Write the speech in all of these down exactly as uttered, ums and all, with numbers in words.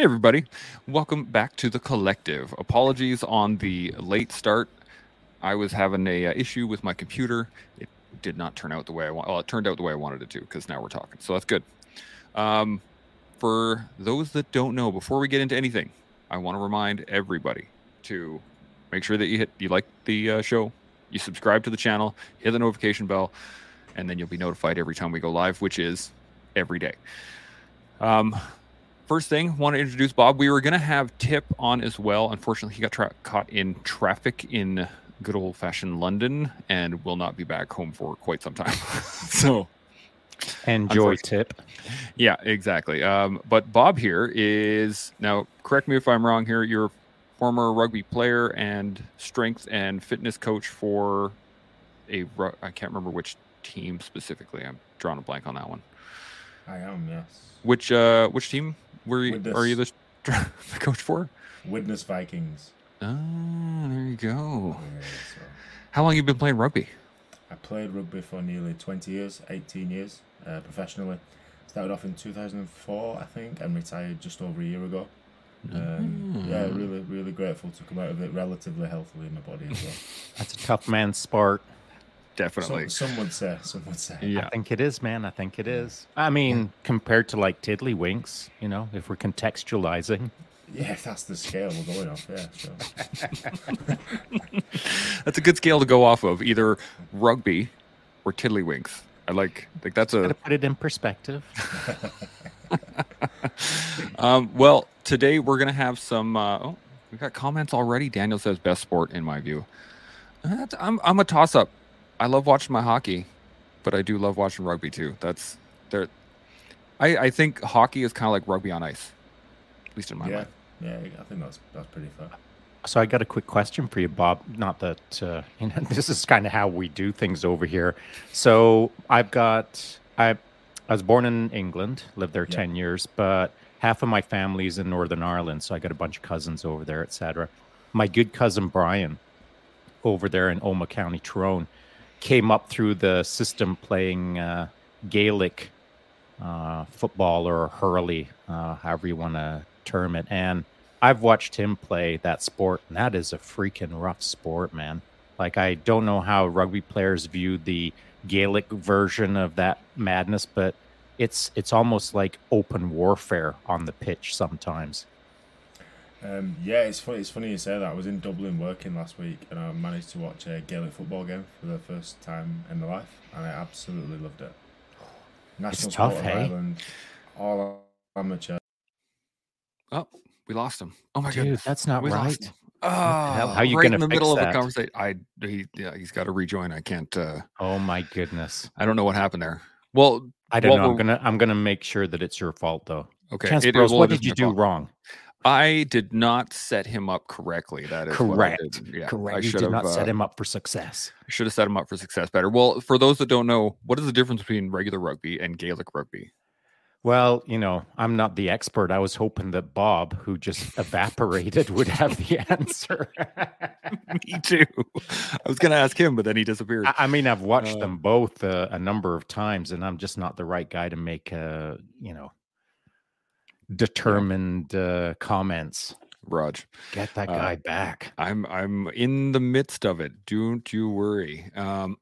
Hey everybody, welcome back to The Collective. Apologies on the late start. I was having a uh, issue with my computer. It did not turn out the way I want. Well, it turned out the way I wanted it to because now we're talking, so that's good. Um, for those that don't know, before we get into anything, I want to remind everybody to make sure that you hit, you like the uh, show, you subscribe to the channel, hit the notification bell, and then you'll be notified every time we go live, which is every day. Um, First thing, want to introduce Bob. We were going to have Tip on as well. Unfortunately, he got caught in traffic in good old-fashioned London and will not be back home for quite some time. So, enjoy Tip. Yeah, exactly. Um, but Bob here is, now correct me if I'm wrong here, you're a former rugby player and strength and fitness coach for a, I can't remember which team specifically. I'm drawing a blank on that one. I am, yes. Which uh, which team were you? Witness. Are you the, the coach for? Witness Vikings. Oh, there you go. Yeah, so. How long have you been playing rugby? I played rugby for nearly twenty years, eighteen years, uh, professionally. Started off in two thousand and four, I think, and retired just over a year ago. Um, mm. Yeah, really, really grateful to come out of it relatively healthily in my body as well. That's a tough man's sport. Definitely. Some, some would say, some would say. Yeah. I think it is, man. I think it is. I mean, compared to like tiddlywinks, you know, if we're contextualizing. Yeah, if that's the scale we're going off, yeah, sure. That's a good scale to go off of, either rugby or tiddlywinks. I like, like that's a... Gotta put it in perspective. um, well, today we're going to have some... Uh, oh, we've got comments already. Daniel says, best sport in my view. That's, I'm, I'm a toss-up. I love watching my hockey, but I do love watching rugby too. That's there. I, I think hockey is kind of like rugby on ice, at least in my yeah. mind. Yeah, I think that's that's pretty fun. So I got a quick question for you, Bob. Not that uh, you know, this is kind of how we do things over here. So I've got I I was born in England, lived there yeah. ten years, but half of my family is in Northern Ireland, so I got a bunch of cousins over there, et cetera. My good cousin Brian, over there in Oma County, Tyrone, came up through the system playing uh, Gaelic uh, football or hurley, uh, however you want to term it. And I've watched him play that sport, and that is a freaking rough sport, man. Like, I don't know how rugby players view the Gaelic version of that madness, but it's it's almost like open warfare on the pitch sometimes. Um, yeah, it's funny. It's funny you say that. I was in Dublin working last week, and I managed to watch a Gaelic football game for the first time in my life, and I absolutely loved it. National it's tough, hey? Ireland, all amateur. Oh, we lost him. Oh my goodness, that's not we right. Lost him. Oh, how are you right going to in the middle that? Of a conversation? I he, yeah, he's got to rejoin. I can't. Uh, oh my goodness, I don't know what happened there. Well, I don't well, know. I'm gonna I'm gonna make sure that it's your fault though. Okay, Chance it, Bros, well, what did you do fault. Wrong? I did not set him up correctly. That is correct. What I did. Yeah, correct. I you did have, not set uh, him up for success. I should have set him up for success better. Well, for those that don't know, what is the difference between regular rugby and Gaelic rugby? Well, you know, I'm not the expert. I was hoping that Bob, who just evaporated, would have the answer. Me too. I was going to ask him, but then he disappeared. I, I mean, I've watched uh, them both uh, a number of times, and I'm just not the right guy to make, uh, you know, determined uh, comments. Raj, get that guy uh, back. I'm I'm in the midst of it. Don't you worry. Um,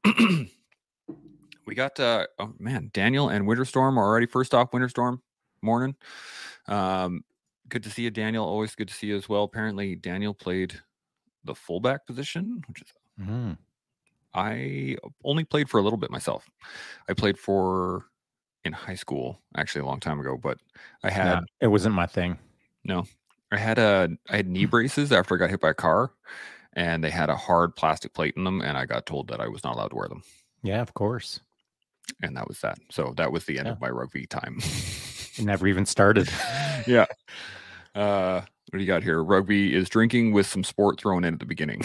we got uh, oh man, Daniel and Winterstorm are already. First off, Winterstorm, morning. Um, good to see you, Daniel. Always good to see you as well. Apparently, Daniel played the fullback position, which is mm. I only played for a little bit myself. I played for. In high school, actually a long time ago, but I had no, it wasn't my thing. No, I had a I had knee braces after I got hit by a car, and they had a hard plastic plate in them, and I got told that I was not allowed to wear them. Yeah, of course. And that was that. So that was the end yeah. of my rugby time. It never even started. Yeah. Uh, what do you got here? Rugby is drinking with some sport thrown in at the beginning.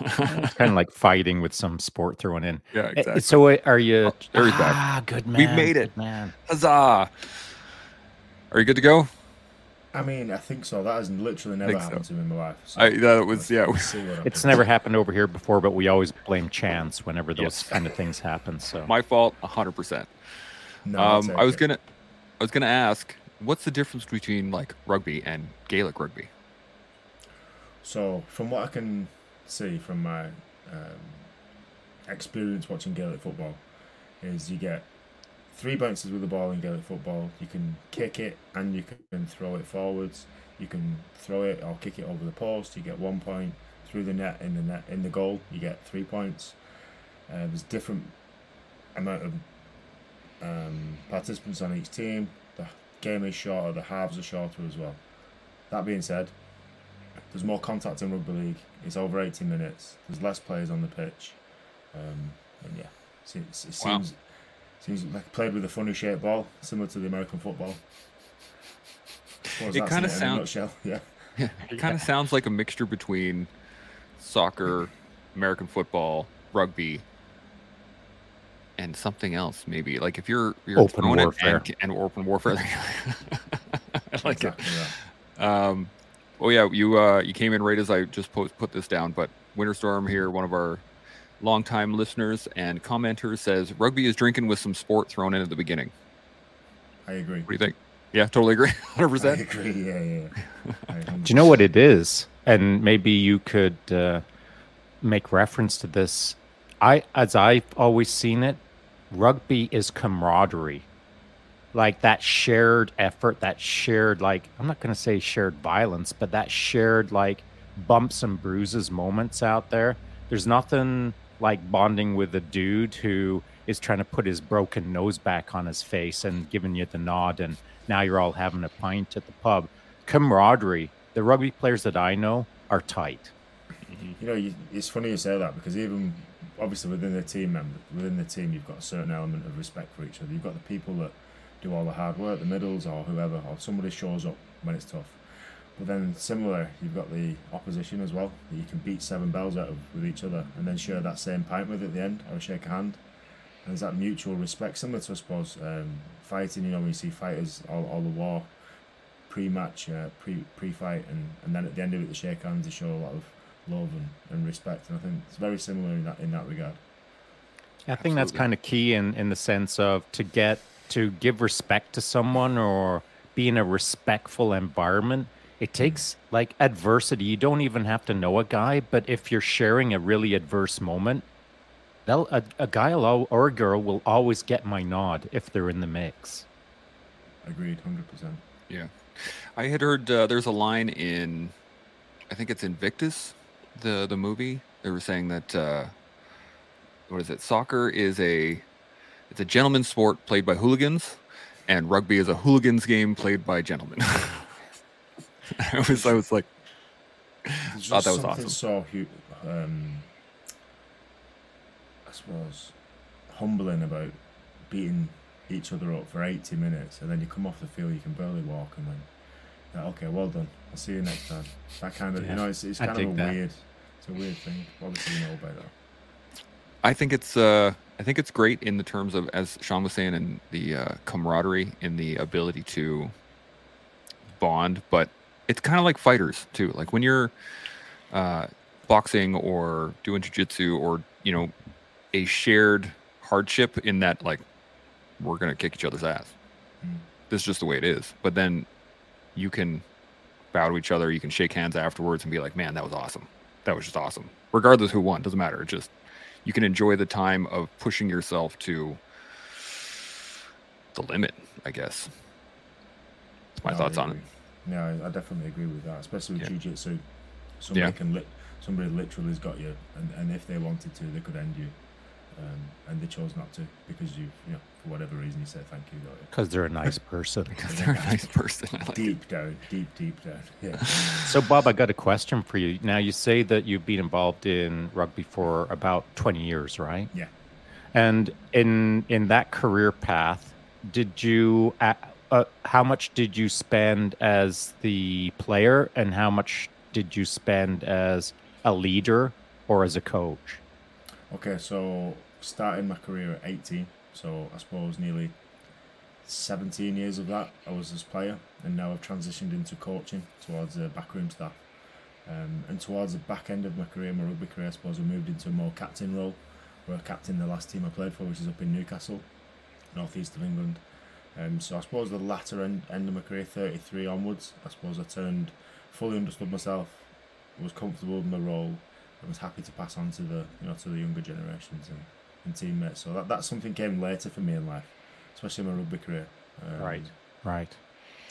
It's kind of like fighting with some sport thrown in. Yeah, exactly. So are you... Oh, there he's back. Ah, good man. We made it. Man. Huzzah. Are you good to go? I mean, I think so. That has literally never happened so. to me in my life. So I, that was, yeah. It's never happened over here before, but we always blame chance whenever those yes. kind of things happen. So my fault, one hundred percent. No, um, I was going to I was gonna ask... what's the difference between like rugby and Gaelic rugby? So from what I can see from my um, experience watching Gaelic football is you get three bounces with the ball in Gaelic football. You can kick it and you can throw it forwards. You can throw it or kick it over the post. You get one point. Through the net, in the net, in the goal, you get three points. Uh, there's different amount of um, participants on each team. The game is shorter. The halves are shorter as well. That being said, there's more contact in rugby league. It's over eighty minutes. There's less players on the pitch. Um, and yeah, it, it seems wow. seems like played with a funny shaped ball, similar to the American football. It kind of sounds yeah. yeah. It kind of yeah. sounds like a mixture between soccer, American football, rugby, and something else maybe. Like if you're you're open warfare and, and open warfare. I like exactly it. Right. Um, oh yeah, you uh, you came in right as I just post, put this down. But Winterstorm here, one of our longtime listeners and commenters, says rugby is drinking with some sport thrown in at the beginning. I agree. What do you think? Yeah, totally agree. one hundred percent. I agree. Yeah, yeah. I do you know what it is? And maybe you could uh, make reference to this. I, as I've always seen it, rugby is camaraderie, like that shared effort, that shared, like, I'm not going to say shared violence, but that shared, like, bumps and bruises moments out there. There's nothing like bonding with a dude who is trying to put his broken nose back on his face and giving you the nod, and now you're all having a pint at the pub. Camaraderie. The rugby players that I know are tight. You know, you, it's funny you say that, because even obviously within the team, member, within the team, you've got a certain element of respect for each other. You've got the people that do all the hard work, the middles or whoever, or somebody shows up when it's tough. But then similar, you've got the opposition as well. That you can beat seven bells out of with each other, and then share that same pint with at the end, or shake a hand. And there's that mutual respect, similar to I suppose um, fighting. You know, when you see fighters all, all the war. pre-match, uh, pre, pre-fight, and, and then at the end of it, the shake hands, they show a lot of love and, and respect, and I think it's very similar in that, in that regard. I think Absolutely. That's kind of key in, in the sense of to get, to give respect to someone or be in a respectful environment. It takes, like, adversity. You don't even have to know a guy, but if you're sharing a really adverse moment, they'll, a, a guy or a girl will always get my nod if they're in the mix. Agreed, one hundred percent. Yeah. I had heard uh, there's a line in, I think it's Invictus, the the movie. They were saying that uh, what is it? Soccer is a it's a gentleman's sport played by hooligans, and rugby is a hooligans game played by gentlemen. I was I was like, thought that was awesome. So um, I suppose humbling about beating each other up for eighty minutes, and then you come off the field, you can barely walk, and then like, okay, well done, I'll see you next time. That kind of, yeah, you know, it's, it's kind of a that. weird, it's a weird thing. Obviously, you know about that. I think it's, uh, I think it's great in the terms of, as Sean was saying, in the uh, camaraderie, in the ability to bond. But it's kind of like fighters too. Like when you're uh, boxing or doing jiu-jitsu, or you know, a shared hardship in that, like, we're going to kick each other's ass. Mm. This is just the way it is. But then you can bow to each other. You can shake hands afterwards and be like, man, that was awesome. That was just awesome. Regardless who won, doesn't matter. It just, you can enjoy the time of pushing yourself to the limit, I guess. That's my no, thoughts on it. Yeah, no, I definitely agree with that, especially with yeah. jiu-jitsu. Somebody, yeah. can li somebody literally has got you, and, and if they wanted to, they could end you. Um, and they chose not to because you, you know, for whatever reason, you said thank you. Because they're a nice person. Because they're a nice person. Like deep it. down, deep, deep down. Yeah. So, Bob, I got a question for you. Now, you say that you've been involved in rugby for about twenty years, right? Yeah. And in in that career path, did you, uh, uh, how much did you spend as the player, and how much did you spend as a leader or as a coach? Okay, so starting my career at eighteen, so I suppose nearly seventeen years of that I was as player, and now I've transitioned into coaching towards the backroom staff. Um, and towards the back end of my career, my rugby career, I suppose I moved into a more captain role, where I captained the last team I played for, which is up in Newcastle, northeast of England. Um, so I suppose the latter end, end of my career, thirty-three onwards, I suppose I turned, fully understood myself, was comfortable with my role, and was happy to pass on to the, you know, to the younger generations and, and teammates. So that that's something came later for me in life, especially in my rugby career. Um, right, right.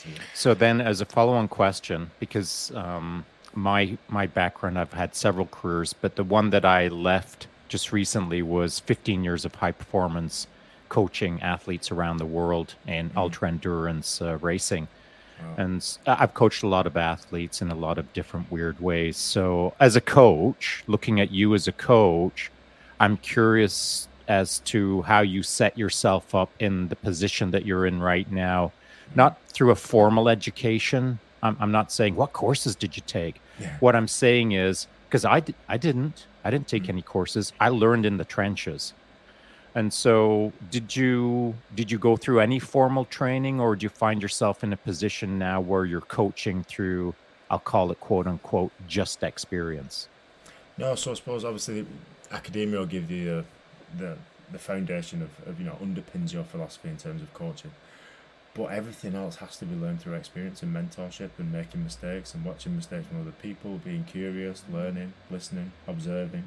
So, yeah. So then, as a follow-on question, because um, my my background, I've had several careers, but the one that I left just recently was fifteen years of high performance coaching athletes around the world in mm-hmm. ultra endurance uh, racing. Wow. And I've coached a lot of athletes in a lot of different weird ways. So as a coach, looking at you as a coach, I'm curious as to how you set yourself up in the position that you're in right now, not through a formal education. I'm, I'm not saying what courses did you take? Yeah. What I'm saying is, because I, di- I didn't, I didn't take mm-hmm. any courses. I learned in the trenches. And so did you did you go through any formal training, or do you find yourself in a position now where you're coaching through, I'll call it quote unquote, just experience? No, so I suppose obviously academia will give you the the, the foundation of, of, you know, underpins your philosophy in terms of coaching. But everything else has to be learned through experience and mentorship and making mistakes and watching mistakes from other people, being curious, learning, listening, observing.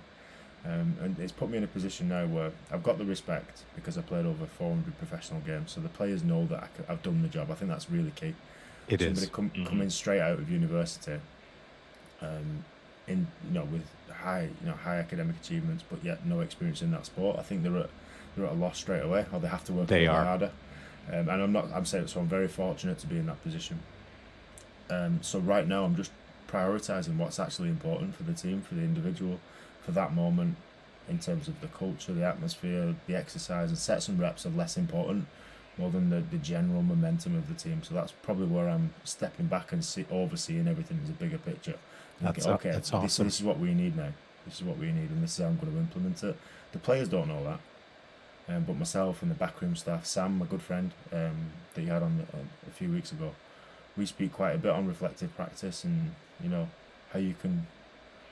Um, and it's put me in a position now where I've got the respect because I played over four hundred professional games, so the players know that I can, I've done the job. I think that's really key. It Somebody is. Somebody com- mm-hmm. coming straight out of university, um, in you know with high you know high academic achievements, but yet no experience in that sport. I think they're at they're at a loss straight away, or they have to work they a lot harder. Um, and I'm not. I'm saying so. I'm very fortunate to be in that position. Um, so right now, I'm just prioritising what's actually important for the team, for the individual, for that moment, in terms of the culture, the atmosphere, the exercise, and sets and reps are less important, more than the, the general momentum of the team. So that's probably where I'm stepping back and see, overseeing everything as a bigger picture. That's okay. Up, okay that's this, awesome. This is what we need now. This is what we need, and this is how I'm going to implement it. The players don't know that, um, but myself and the backroom staff, Sam, my good friend, um, that you had on the, uh, a few weeks ago, we speak quite a bit on reflective practice and, you know, how you can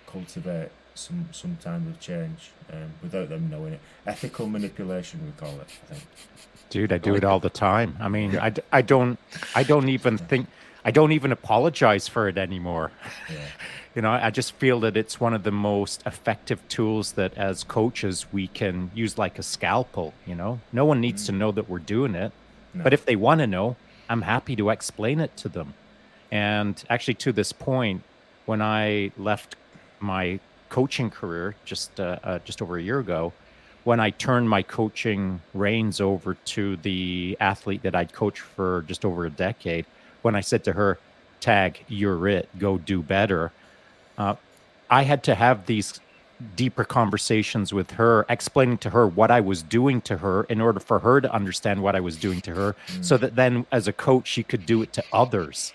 cultivate some some time of change um, without them knowing it. Ethical manipulation, we call it, I think. Dude, I do like it all the time. I mean, I, I don't I don't even think I don't even apologize for it anymore. Yeah. You know, I just feel that it's one of the most effective tools that as coaches we can use, like a scalpel. You know, no one needs mm. to know that we're doing it, no. But if they want to know, I'm happy to explain it to them. And actually, to this point, when I left my coaching career just uh, uh, just over a year ago, when I turned my coaching reins over to the athlete that I'd coached for just over a decade, when I said to her, "Tag, you're it, go do better," uh, I had to have these deeper conversations with her, explaining to her what I was doing to her in order for her to understand what I was doing to her, mm. so that then as a coach she could do it to others.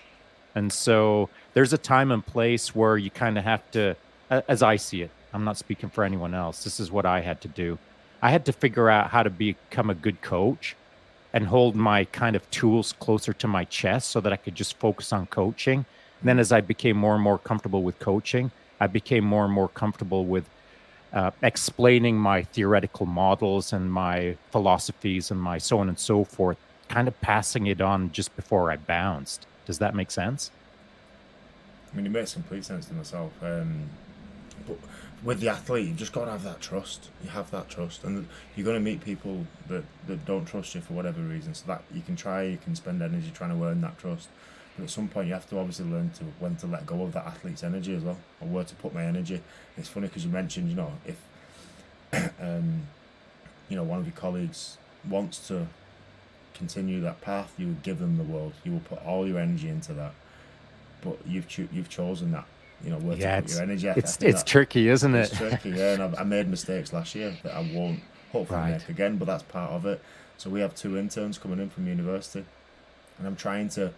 And so there's a time and place where you kind of have to, as I see it, I'm not speaking for anyone else. This is what I had to do. I had to figure out how to become a good coach and hold my kind of tools closer to my chest so that I could just focus on coaching. And then as I became more and more comfortable with coaching, I became more and more comfortable with uh, explaining my theoretical models and my philosophies and my so on and so forth, kind of passing it on just before I bounced. Does that make sense? I mean, it makes complete sense to myself. Um... But with the athlete, you've just got to have that trust. You have that trust, and you're going to meet people that, that don't trust you for whatever reason. So that you can try, you can spend energy trying to earn that trust. But at some point, you have to obviously learn to when to let go of that athlete's energy as well, or where to put my energy. It's funny because you mentioned, you know, if um, you know, one of your colleagues wants to continue that path, you will give them the world. You will put all your energy into that. But you've cho- you've chosen that. You know, where yeah, to put your energy. I it's it's that, tricky, isn't it? It's tricky, yeah. And I've, I made mistakes last year that I won't hopefully right. make again, but that's part of it. So we have two interns coming in from university, and I'm trying to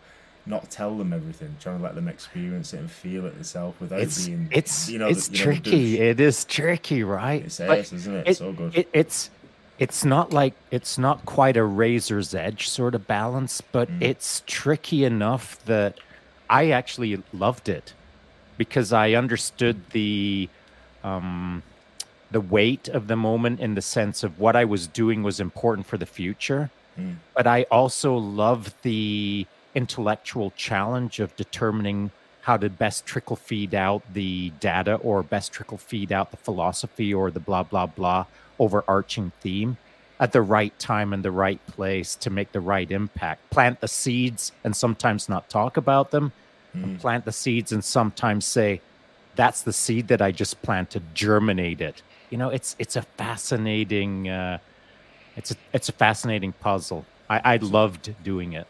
not tell them everything, trying to let them experience it and feel it itself without it's, being. It's you know, it's the, you tricky. Know, it is tricky, right? It's ace, isn't it? It's so good. It, it's it's not like it's not quite a razor's edge sort of balance, but mm. it's tricky enough that I actually loved it. Because I understood the um, the weight of the moment in the sense of what I was doing was important for the future. Mm. But I also love the intellectual challenge of determining how to best trickle feed out the data or best trickle feed out the philosophy or the blah, blah, blah overarching theme at the right time and the right place to make the right impact. Plant the seeds and sometimes not talk about them. Mm. And plant the seeds and sometimes say, that's the seed that I just planted, germinate it. You know, it's it's a fascinating, uh, it's, a, it's a fascinating puzzle. I, I loved doing it.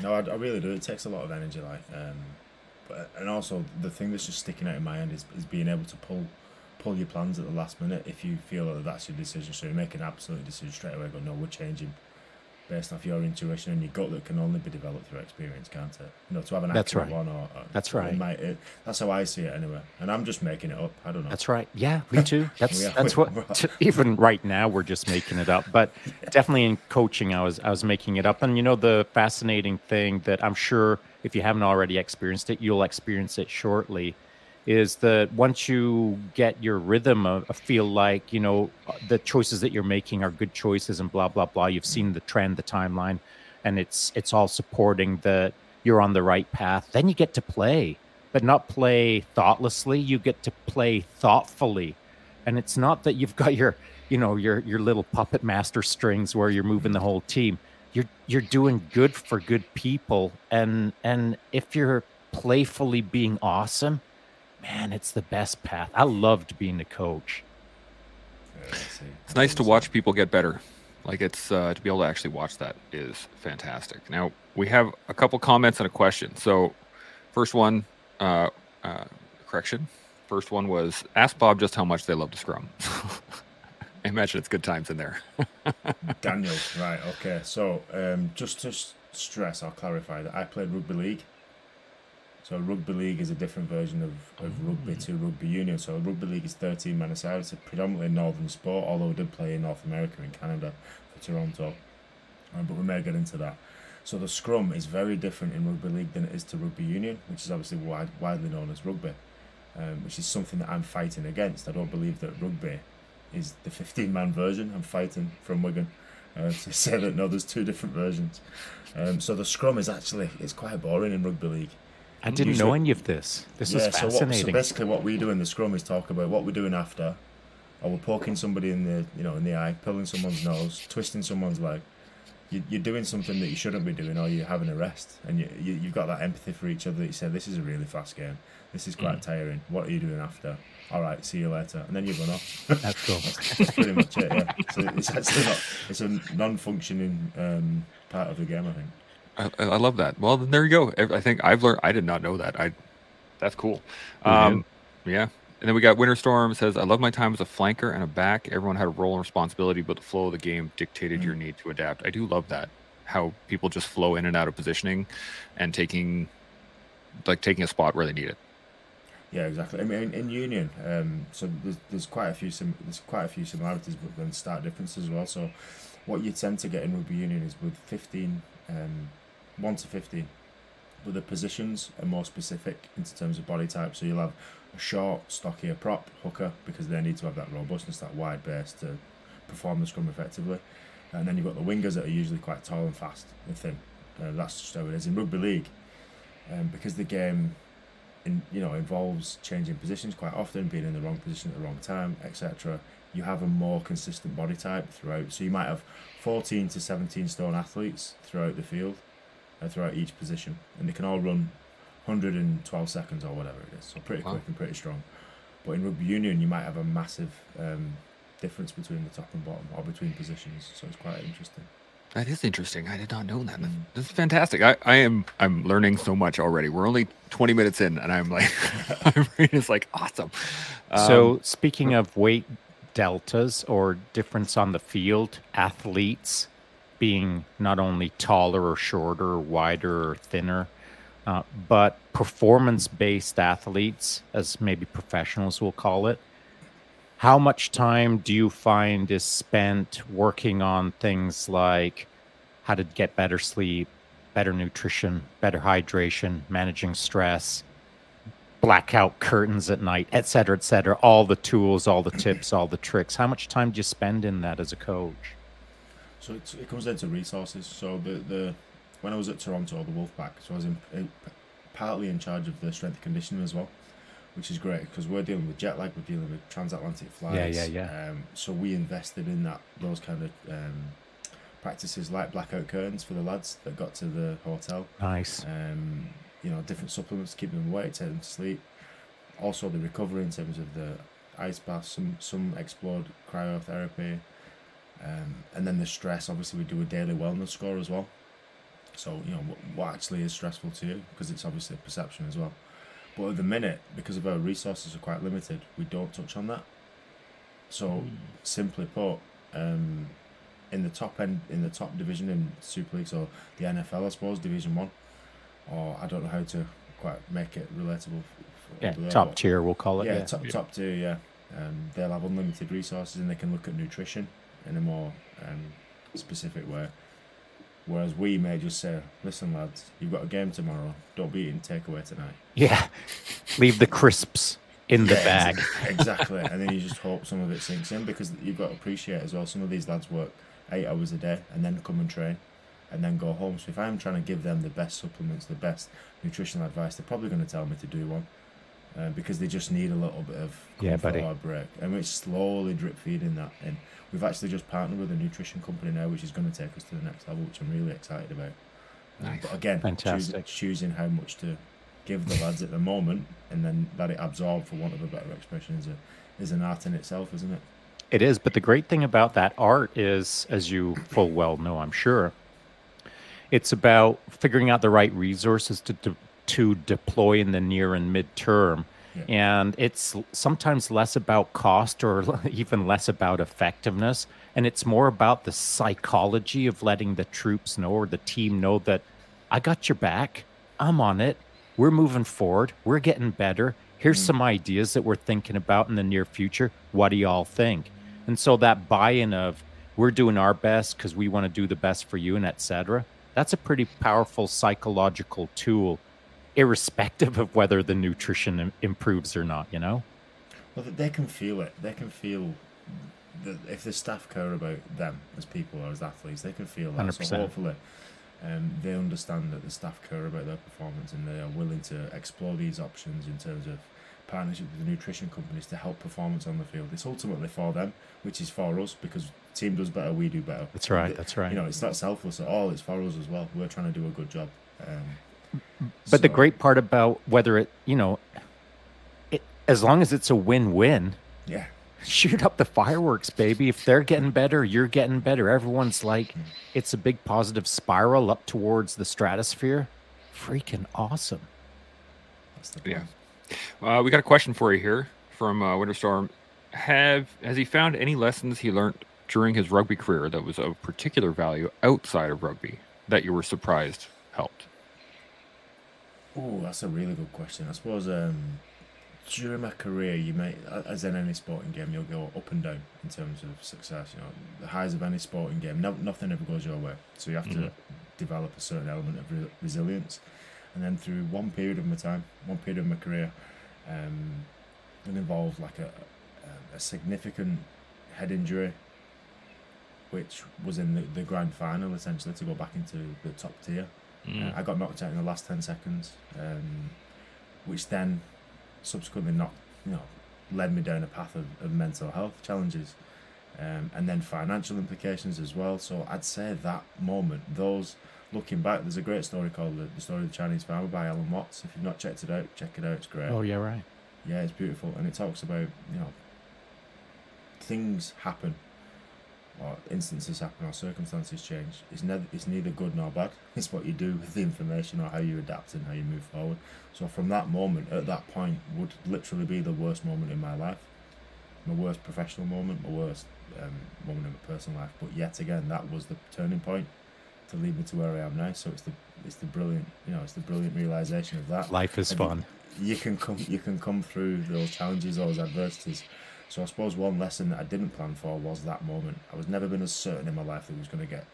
No, I, I really do. It takes a lot of energy, like, um, and also the thing that's just sticking out in my end is, is being able to pull pull your plans at the last minute if you feel that that's your decision. So you make an absolute decision straight away, go, no, we're changing, based off your intuition and your gut that can only be developed through experience, can't it? You know, to have an that's accurate right. one or, or that's right. Might, it, that's how I see it anyway. And I'm just making it up. I don't know. That's right. Yeah, me too. That's yeah, that's what. To, even right now, we're just making it up. But definitely in coaching, I was I was making it up. And you know, the fascinating thing that I'm sure, if you haven't already experienced it, you'll experience it shortly, is that once you get your rhythm of, of feel like, you know, the choices that you're making are good choices and blah, blah, blah. You've seen the trend, the timeline, and it's it's all supporting that you're on the right path. Then you get to play, but not play thoughtlessly. You get to play thoughtfully. And it's not that you've got your, you know, your your little puppet master strings where you're moving the whole team. You're you're doing good for good people. And and if you're playfully being awesome, man, it's the best path. I loved being a coach. It's nice to watch people get better. Like, it's uh, to be able to actually watch that is fantastic. Now, we have a couple comments and a question. So, first one, uh, uh, correction. First one was, ask Bob just how much they love to scrum. I imagine it's good times in there. Daniel, right, okay. So, um, just to stress, I'll clarify that I played rugby league. So rugby league is a different version of, of rugby to rugby union. So rugby league is thirteen man aside. It's a predominantly northern sport, although I did play in North America and Canada for Toronto. Um, but we may get into that. So the scrum is very different in rugby league than it is to rugby union, which is obviously wide, widely known as rugby, um, which is something that I'm fighting against. I don't believe that rugby is the fifteen man version. I'm fighting from Wigan. Uh, to say that, no, there's two different versions. Um, so the scrum is actually, it's quite boring in rugby league. I didn't Usually, know any of this. This yeah, is fascinating. So, what, so basically, what we do in the scrum is talk about what we're doing after, or we're poking somebody in the, you know, in the eye, pulling someone's nose, twisting someone's leg. You, you're doing something that you shouldn't be doing, or you're having a rest, and you, you you've got that empathy for each other. That you say, this is a really fast game. This is quite mm. tiring. What are you doing after? All right, see you later, and then you run off. That's cool. that's, that's pretty much it. Yeah. So it's actually not. It's a non-functioning um, part of the game, I think. I, I love that. Well, then there you go. I think I've learned. I did not know that. I, that's cool. Um, mm-hmm. Yeah. And then we got Winter Storm says, I love my time as a flanker and a back. Everyone had a role and responsibility, but the flow of the game dictated mm-hmm. your need to adapt. I do love that. How people just flow in and out of positioning, and taking, like taking a spot where they need it. Yeah, exactly. I mean, in, in union, um, so there's, there's quite a few sim there's quite a few similarities, but then start differences as well. So, what you tend to get in rugby union is with fifteen. Um, one to fifteen, but the positions are more specific in terms of body type. So you'll have a short, stockier prop, hooker, because they need to have that robustness, that wide base to perform the scrum effectively. And then you've got the wingers that are usually quite tall and fast and thin. Uh, that's just how it is in rugby league, um, because the game, in, you know, involves changing positions quite often, being in the wrong position at the wrong time, et cetera. You have a more consistent body type throughout. So you might have fourteen to seventeen stone athletes throughout the field, throughout each position, and they can all run one hundred twelve seconds or whatever it is, so pretty wow. quick and pretty strong. But in rugby union, you might have a massive um, difference between the top and bottom, or between positions, so it's quite interesting. That is interesting. I did not know that. Mm. This is fantastic. I, I am I'm learning so much already. We're only twenty minutes in, and I'm like, my brain is like, awesome. Um, so speaking of weight deltas or difference on the field, athletes being not only taller or shorter or wider or thinner, uh, but performance-based athletes, as maybe professionals will call it, how much time do you find is spent working on things like how to get better sleep, better nutrition, better hydration, managing stress, blackout curtains at night, et cetera, et cetera, all the tools, all the tips, all the tricks? How much time do you spend in that as a coach? So it's, it comes down to resources. So the the when I was at Toronto, the Wolfpack, so I was in, in, partly in charge of the strength and conditioning as well, which is great because we're dealing with jet lag, we're dealing with transatlantic flights. Yeah, yeah, yeah. Um, so we invested in that those kind of um, practices, like blackout curtains for the lads that got to the hotel. Nice. Um, you know, different supplements to keep them awake, take them to sleep. Also the recovery in terms of the ice bath, some some explored cryotherapy, um, and then the stress. Obviously, we do a daily wellness score as well. So you know what, what actually is stressful to you, because it's obviously perception as well. But at the minute, because of our resources are quite limited, we don't touch on that. So mm. simply put, um, in the top end, in the top division in Super League, or the N F L, I suppose, Division One, or I don't know how to quite make it relatable. Yeah, below, top tier, we'll call it. Yeah, yeah. top top tier, yeah. Um, they'll have unlimited resources and they can look at nutrition in a more um, specific way. Whereas we may just say, listen, lads, you've got a game tomorrow. Don't be eating takeaway tonight. Yeah, leave the crisps in the yeah, bag. Exactly. And then you just hope some of it sinks in, because you've got to appreciate as well, some of these lads work eight hours a day and then come and train and then go home. So if I'm trying to give them the best supplements, the best nutritional advice, they're probably going to tell me to do one. Uh, because they just need a little bit of comfort yeah, or break, and we're slowly drip feeding that in. We've actually just partnered with a nutrition company now, which is going to take us to the next level, which I'm really excited about. Nice. But again, choosing, choosing how much to give the lads at the moment, and then let it absorb, for want of a better expression, is, a, is an art in itself, isn't it? It is, but the great thing about that art is, as you full well know, I'm sure, it's about figuring out the right resources to, to to deploy in the near and mid-term. Yeah. And it's sometimes less about cost or even less about effectiveness. And it's more about the psychology of letting the troops know, or the team know, that I got your back, I'm on it, we're moving forward, we're getting better. Here's mm-hmm. some ideas that we're thinking about in the near future. What do y'all think? And so that buy-in of, we're doing our best because we want to do the best for you, and et cetera, that's a pretty powerful psychological tool, irrespective of whether the nutrition improves or not, you know? Well, they can feel it. They can feel that if the staff care about them as people or as athletes, they can feel that. one hundred percent. So hopefully um, they understand that the staff care about their performance, and they are willing to explore these options in terms of partnership with the nutrition companies to help performance on the field. It's ultimately for them, which is for us, because the team does better, we do better. That's right, that's right. You know, it's not selfless at all. It's for us as well. We're trying to do a good job. Um, But so. The great part about whether it, you know, it, as long as it's a win-win, yeah, shoot up the fireworks, baby. If they're getting better, you're getting better. Everyone's like, mm. it's a big positive spiral up towards the stratosphere. Freaking awesome. That's the yeah. Uh, we got a question for you here from uh, Winterstorm. Have, has he found any lessons he learned during his rugby career that was of particular value outside of rugby that you were surprised helped? Oh, that's a really good question. I suppose um, during my career, you may, as in any sporting game, you'll go up and down in terms of success. You know, the highs of any sporting game, no, nothing ever goes your way. So you have mm-hmm. to develop a certain element of re resilience. And then through one period of my time, one period of my career, um, it involved like a, a, a significant head injury, which was in the, the grand final, essentially, to go back into the top tier. Mm. Uh, I got knocked out in the last ten seconds, um, which then subsequently knocked, you know, led me down a path of, of mental health challenges, um, and then financial implications as well. So I'd say that moment, those, looking back, there's a great story called The, the Story of the Chinese Farmer by Alan Watts. If you've not checked it out, check it out. It's great. Oh, yeah, right. Yeah, it's beautiful. And it talks about, you know, things happen, or instances happen, or circumstances change. It's neither, it's neither good nor bad. It's what you do with the information, or how you adapt and how you move forward. So from that moment, at that point, would literally be the worst moment in my life. My worst professional moment, my worst um, moment in my personal life. But yet again, that was the turning point to lead me to where I am now. So it's the, it's the brilliant, you know, it's the brilliant realization of that. Life is and fun. You, you can come, you can come through those challenges, those adversities. So I suppose one lesson that I didn't plan for was that moment. I was never been as certain in my life that I was going to get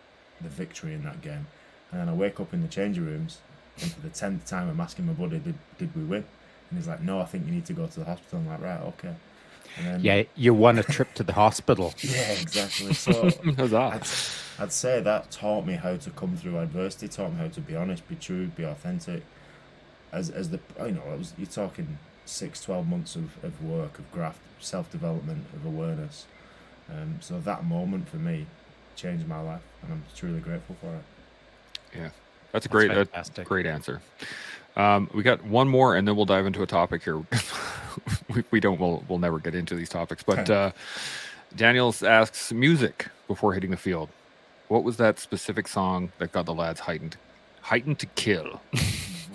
the victory in that game. And then I wake up in the changing rooms, and for the tenth time I'm asking my buddy, did, did we win? And he's like, no, I think you need to go to the hospital. I'm like, right, okay. And then, yeah, you won a trip to the hospital. Yeah, exactly. So how's that? I'd say that taught me how to come through adversity, taught me how to be honest, be true, be authentic. As as the you know, it was, you're talking six, twelve months of, of work, of graft, self-development, of awareness. Um, so that moment for me changed my life, and I'm truly grateful for it. Yeah, that's a great, that's fantastic. That's a great answer. Um, we got one more, and then we'll dive into a topic here. we, we don't, we'll, we'll never get into these topics. But uh, Daniels asks, music before hitting the field. What was that specific song that got the lads heightened, heightened to kill?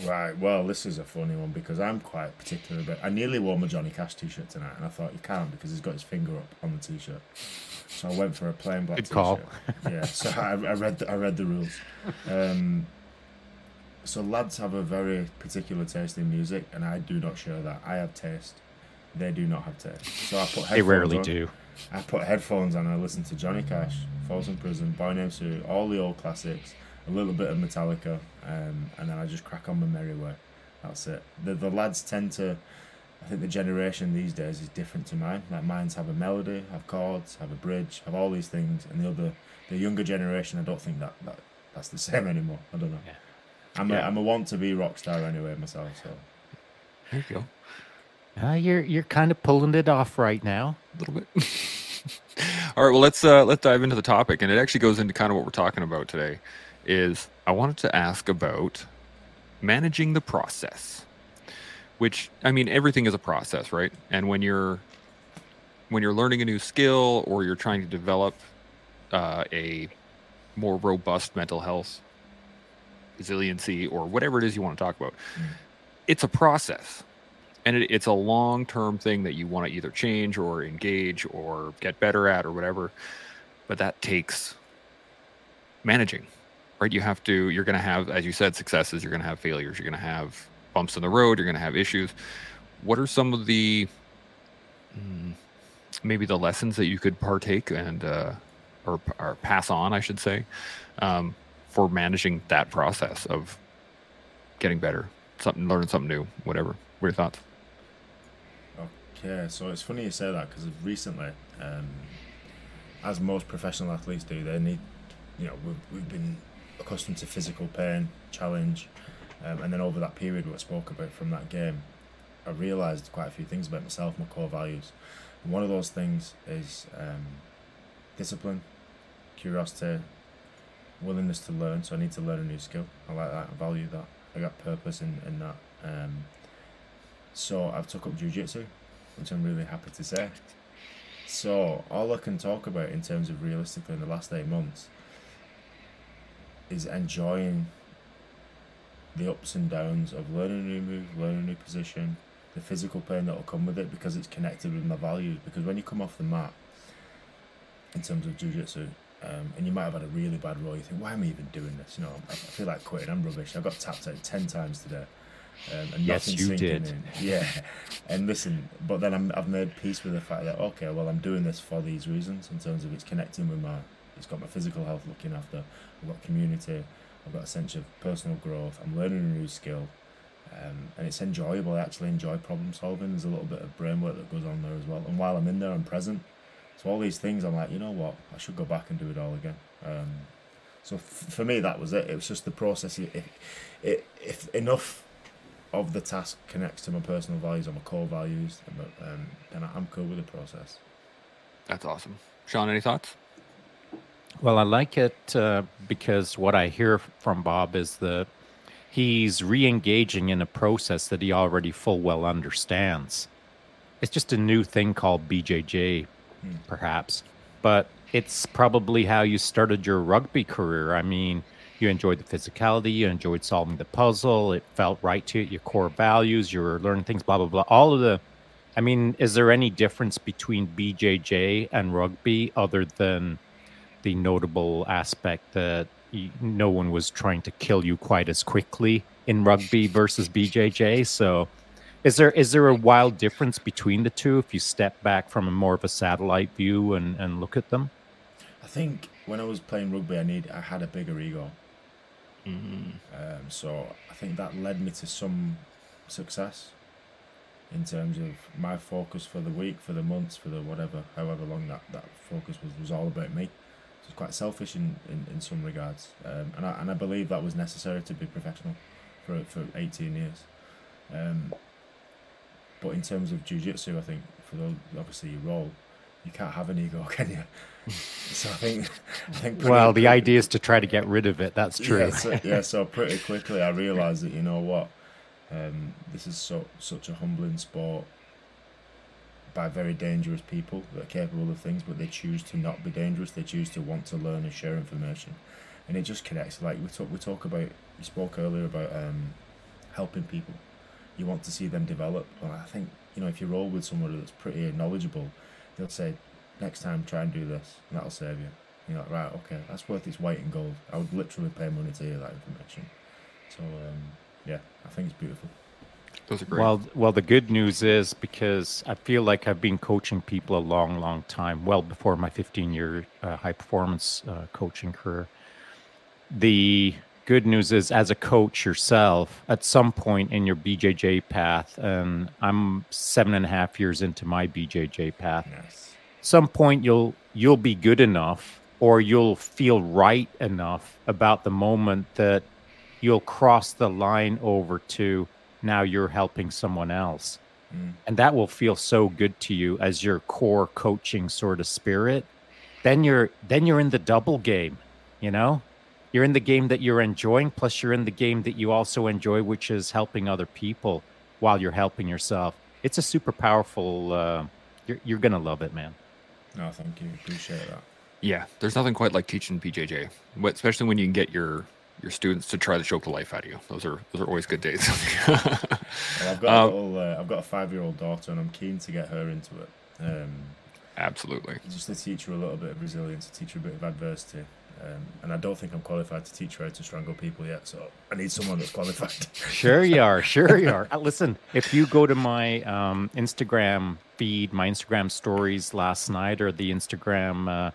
Right, well, this is a funny one because I'm quite particular about it. I nearly wore my Johnny Cash t-shirt tonight, and I thought you can't because he's got his finger up on the t-shirt. So I went for a plain black t-shirt. Yeah, so I, I read the, I read the rules. Um, so lads have a very particular taste in music, and I do not share that. I have taste. They do not have taste. So I put headphones They rarely on. do. I put headphones on and I listened to Johnny Cash, Folsom Prison, Boy Named Sue, all the old classics, a little bit of Metallica, um, and then I just crack on my merry way. That's it. The, the lads tend to, I think the generation these days is different to mine. Like mine's have a melody, have chords, have a bridge, have all these things, and the other, the younger generation, I don't think that, that that's the same anymore. I don't know. Yeah. I'm yeah. a I'm a want to be rock star anyway myself. So there you go. Uh, you're you're kind of pulling it off right now a little bit. All right. Well, let's uh, let's dive into the topic, and it actually goes into kind of what we're talking about today. Is I wanted to ask about managing the process, which, I mean, everything is a process, right? And when you're when you're learning a new skill or you're trying to develop uh, a more robust mental health, resiliency, or whatever it is you want to talk about, mm. it's a process. And it, it's a long-term thing that you want to either change or engage or get better at or whatever. But that takes managing. Right, you have to, you're going to have, as you said, successes, you're going to have failures, you're going to have bumps in the road, you're going to have issues. What are some of the, maybe the lessons that you could partake and, uh, or, or pass on, I should say, um, for managing that process of getting better, something, learning something new, whatever? What are your thoughts? Okay, so it's funny you say that because recently, um, as most professional athletes do, they need, you know, we've, we've been accustomed to physical pain, challenge, um, and then over that period what I spoke about from that game, I realised quite a few things about myself, my core values. And one of those things is um, discipline, curiosity, willingness to learn, so I need to learn a new skill. I like that, I value that, I got purpose in, in that. Um, so I've took up jiu-jitsu, which I'm really happy to say. So all I can talk about in terms of realistically in the last eight months is enjoying the ups and downs of learning a new move, learning a new position, the physical pain that will come with it because it's connected with my values. Because when you come off the mat, in terms of jiu-jitsu, um, and you might have had a really bad roll, you think, why am I even doing this? You know, I feel like quitting, I'm rubbish. I got tapped out ten times today. Um, and yes, you did. In. Yeah, and listen, but then I'm, I've made peace with the fact that, okay, well, I'm doing this for these reasons in terms of it's connecting with my... It's got my physical health looking after, I've got community, I've got a sense of personal growth, I'm learning a new skill, um, and it's enjoyable. I actually enjoy problem solving. There's a little bit of brain work that goes on there as well, and while I'm in there, I'm present. So all these things, I'm like, you know what, I should go back and do it all again. Um, so f for me, that was it. It was just the process. If, if, if enough of the task connects to my personal values or my core values, um, then I'm cool with the process. That's awesome. Sean, any thoughts? Well, I like it uh, because what I hear from Bob is that he's re-engaging in a process that he already full well understands. It's just a new thing called B J J, hmm. perhaps, but it's probably how you started your rugby career. I mean, you enjoyed the physicality, you enjoyed solving the puzzle, it felt right to you, your core values, you were learning things, blah, blah, blah, all of the... I mean, is there any difference between B J J and rugby other than... the notable aspect that no one was trying to kill you quite as quickly in rugby versus B J J. So is there is there a wild difference between the two if you step back from a more of a satellite view and, and look at them? I think when I was playing rugby, I need I had a bigger ego. Mm-hmm. um, so I think that led me to some success in terms of my focus for the week, for the months, for the whatever, however long that, that focus was, was all about me. was quite selfish in, in, in some regards, um, and, I, and I believe that was necessary to be professional for, for eighteen years. Um, but in terms of jiu-jitsu, I think, for the, obviously your role, you can't have an ego, can you? So I think... I think well, the idea is to try to get rid of it, that's true. Yeah, so, yeah, so pretty quickly I realised that, you know what, um, this is so, such a humbling sport by very dangerous people that are capable of things, but they choose to not be dangerous, they choose to want to learn and share information. And it just connects, like we talk, we talk about, you spoke earlier about um, helping people. You want to see them develop. Well, I think, you know, if you roll with somebody that's pretty knowledgeable, they'll say, next time try and do this, and that'll save you. And you're like, right, okay, that's worth its weight in gold. I would literally pay money to hear that information. So, um, yeah, I think it's beautiful. Well, well, the good news is, because I feel like I've been coaching people a long, long time, well before my fifteen-year uh, high-performance uh, coaching career. The good news is, as a coach yourself, at some point in your B J J path, and I'm seven and a half years into my B J J path, nice. Some point you'll you'll be good enough, or you'll feel right enough about the moment that you'll cross the line over to, now you're helping someone else. Mm. And that will feel so good to you as your core coaching sort of spirit. Then you're then you're in the double game, you know? You're in the game that you're enjoying, plus you're in the game that you also enjoy, which is helping other people while you're helping yourself. It's a super powerful, uh, you're, you're gonna love it, man. No, thank you, appreciate that. Yeah, there's nothing quite like teaching B J J, especially when you can get your your students to try to choke the life out of you. Those are those are always good days. Well, I've got um, a little, uh, I've got a five-year-old daughter, and I'm keen to get her into it. Um, absolutely. Just to teach her a little bit of resilience, to teach her a bit of adversity. Um, and I don't think I'm qualified to teach her how to strangle people yet, so I need someone that's qualified. Sure you are. Sure you are. Listen, if you go to my um, Instagram feed, my Instagram stories last night, or the Instagram uh,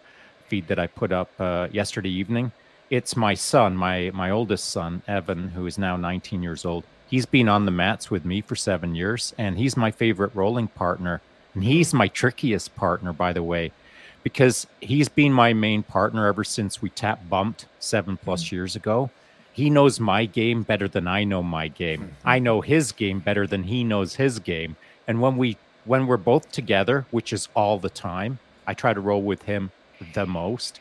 feed that I put up uh, yesterday evening, it's my son, my my oldest son, Evan, who is now nineteen years old. He's been on the mats with me for seven years, and he's my favorite rolling partner. And he's my trickiest partner, by the way, because he's been my main partner ever since we tap bumped seven plus mm-hmm. years ago. He knows my game better than I know my game. Mm-hmm. I know his game better than he knows his game. And when, we, when we're both together, which is all the time, I try to roll with him the most.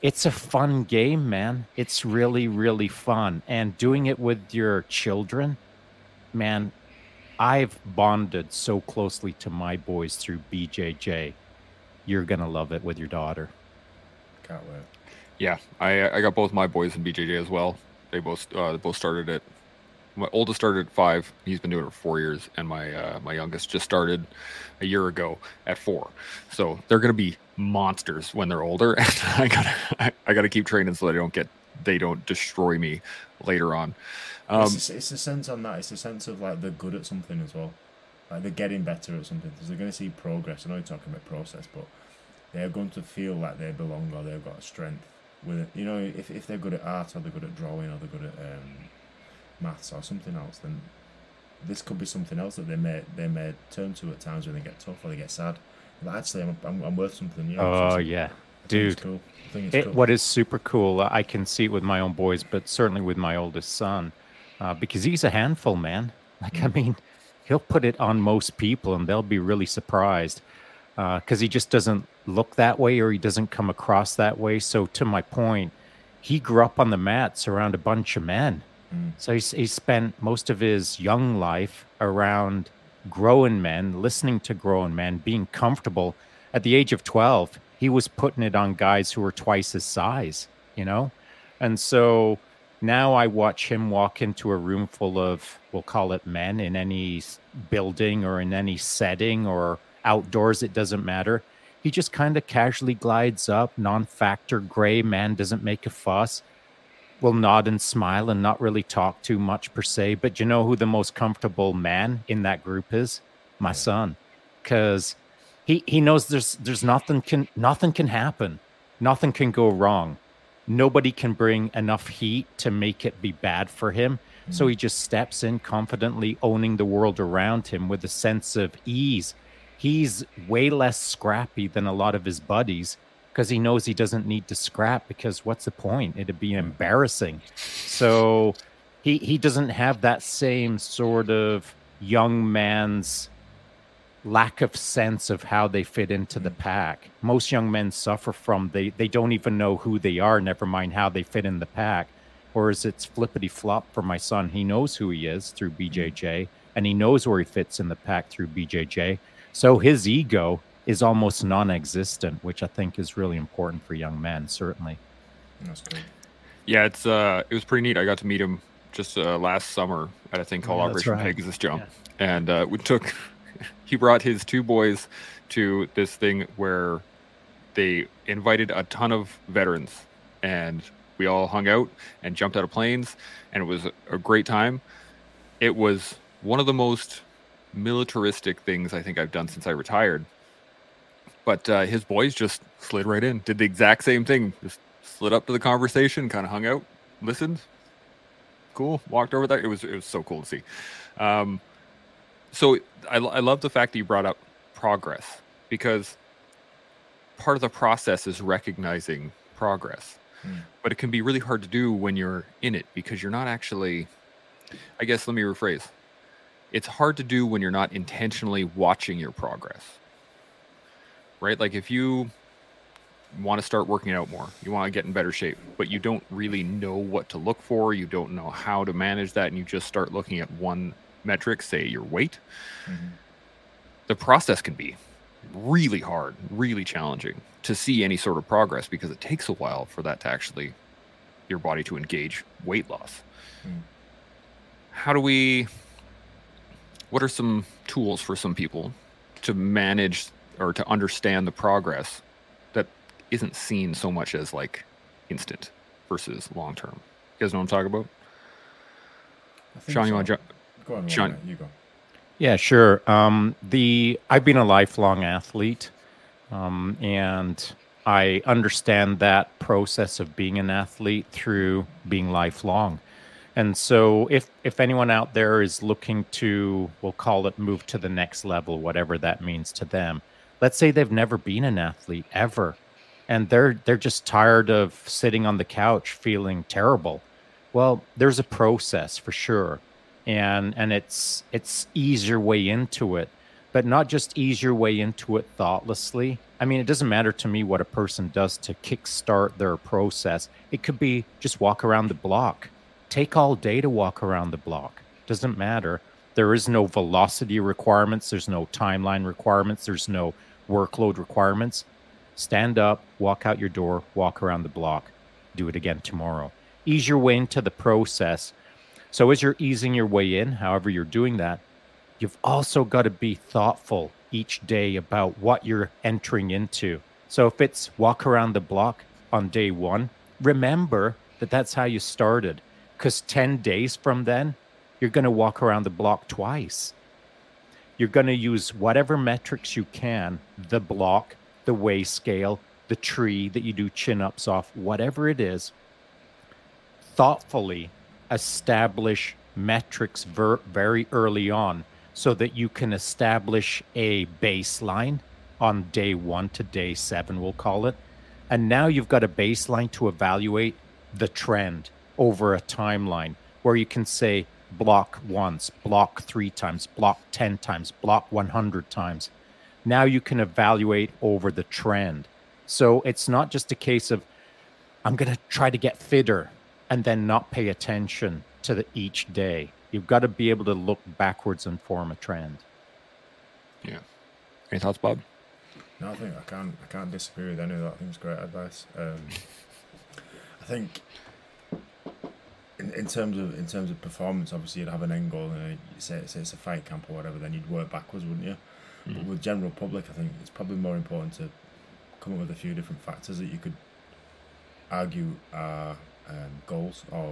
It's a fun game, man. It's really, really fun. And doing it with your children, man, I've bonded so closely to my boys through B J J. You're going to love it with your daughter. Can't wait. Yeah, I, I got both my boys in B J J as well. They both uh, they both started at, my oldest started at five. He's been doing it for four years. And my, uh, my youngest just started a year ago at four. So they're going to be monsters when they're older, and I gotta I, I gotta keep training so they don't get they don't destroy me later on. Um, it's, it's a sense on that. It's a sense of like they're good at something as well, like they're getting better at something. Because they're going to see progress. I know you're talking about process, but they're going to feel like they belong or they've got a strength with it. You know, if if they're good at art or they're good at drawing or they're good at um, maths or something else, then this could be something else that they may they may turn to at times when they get tough or they get sad. But actually, I'm, I'm, I'm worth something. You know, oh, something. Yeah. Dude, cool. it, cool. What is super cool, I can see it with my own boys, but certainly with my oldest son, uh, because he's a handful, man. Like, mm. I mean, he'll put it on most people, and they'll be really surprised because uh, he just doesn't look that way, or he doesn't come across that way. So to my point, he grew up on the mats around a bunch of men. Mm. So he, he spent most of his young life around grown men, listening to grown men, being comfortable. At the age of twelve, he was putting it on guys who were twice his size, you know? And so now I watch him walk into a room full of, we'll call it men, in any building or in any setting or outdoors, it doesn't matter. He just kind of casually glides up, non-factor, gray man, doesn't make a fuss, will nod and smile and not really talk too much per se. But you know who the most comfortable man in that group is? My son. Because he, he knows there's there's nothing can nothing can happen. Nothing can go wrong. Nobody can bring enough heat to make it be bad for him. Mm. So he just steps in confidently, owning the world around him with a sense of ease. He's way less scrappy than a lot of his buddies, because he knows he doesn't need to scrap, because what's the point? It'd be embarrassing. So he he doesn't have that same sort of young man's lack of sense of how they fit into the pack. Most young men suffer from, they they don't even know who they are, never mind how they fit in the pack. Whereas it's flippity-flop for my son. He knows who he is through B J J, and he knows where he fits in the pack through B J J. So his ego is almost non-existent, which I think is really important for young men, certainly. That's good. Yeah, it's uh, it was pretty neat. I got to meet him just uh, last summer at a thing called yeah, Operation right. Pegasus Jump. Yeah. And uh, we took... He brought his two boys to this thing where they invited a ton of veterans, and we all hung out and jumped out of planes, and it was a great time. It was one of the most militaristic things I think I've done since I retired. But uh, his boys just slid right in, did the exact same thing, just slid up to the conversation, kind of hung out, listened, cool, walked over there. It was it was so cool to see. Um, So I, I love the fact that you brought up progress, because part of the process is recognizing progress, mm. but it can be really hard to do when you're in it, because you're not actually, I guess, let me rephrase. It's hard to do when you're not intentionally watching your progress, right? Like if you want to start working out more, you want to get in better shape, but you don't really know what to look for. You don't know how to manage that. And you just start looking at one metric, say your weight, mm-hmm. the process can be really hard, really challenging to see any sort of progress, because it takes a while for that to actually, your body to engage weight loss. Mm. How do we, what are some tools for some people to manage or to understand the progress that isn't seen so much as like instant versus long-term? You guys know what I'm talking about? I think Sean, so. You want to jump? Go on, John. You go. Yeah, sure. Um, the I've been a lifelong athlete, um, and I understand that process of being an athlete through being lifelong. And so if, if anyone out there is looking to, we'll call it move to the next level, whatever that means to them, let's say they've never been an athlete ever, and they're they're just tired of sitting on the couch feeling terrible. Well, there's a process for sure. And and it's it's ease your way into it, but not just ease your way into it thoughtlessly. I mean, it doesn't matter to me what a person does to kickstart their process. It could be just walk around the block. Take all day to walk around the block. Doesn't matter. There is no velocity requirements. There's no timeline requirements. There's no workload requirements. Stand up, walk out your door, walk around the block. Do it again tomorrow. Ease your way into the process. So as you're easing your way in, however you're doing that, you've also got to be thoughtful each day about what you're entering into. So if it's walk around the block on day one, remember that that's how you started, because ten days from then, you're going to walk around the block twice. You're going to use whatever metrics you can, the block, the weigh scale, the tree that you do chin-ups off, whatever it is, thoughtfully establish metrics ver very early on, so that you can establish a baseline on day one to day seven, we'll call it. And now you've got a baseline to evaluate the trend over a timeline, where you can say block once, block three times, block ten times, block one hundred times. Now you can evaluate over the trend. So it's not just a case of, I'm going to try to get fitter, and then not pay attention to the each day. You've got to be able to look backwards and form a trend. Yeah. Any thoughts, Bob? No, I think I can't, I can't disagree with any of that. I think it's great advice. Um, I think in, in terms of in terms of performance, obviously you'd have an end goal, and say, say it's a fight camp or whatever, then you'd work backwards, wouldn't you? Mm-hmm. But with general public, I think it's probably more important to come up with a few different factors that you could argue are Um, goals or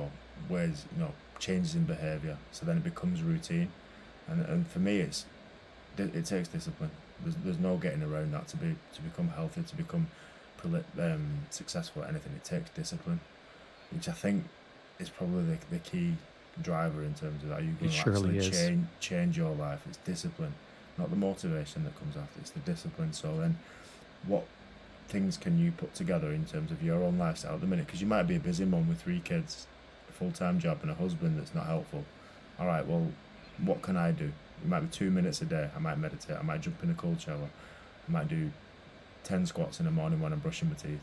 ways, you know, changes in behaviour, so then it becomes routine. And and for me, it's it takes discipline. There's there's no getting around that. To be to become healthy, to become um, successful at anything, it takes discipline, which I think is probably the the key driver in terms of how you can actually change change your life. It's discipline, not the motivation that comes after. It's the discipline. So then, what things can you put together in terms of your own lifestyle at the minute? Because you might be a busy mum with three kids, a full-time job and a husband that's not helpful. All right, well, what can I do? It might be two minutes a day. I might meditate. I might jump in a cold shower. I might do ten squats in the morning when I'm brushing my teeth.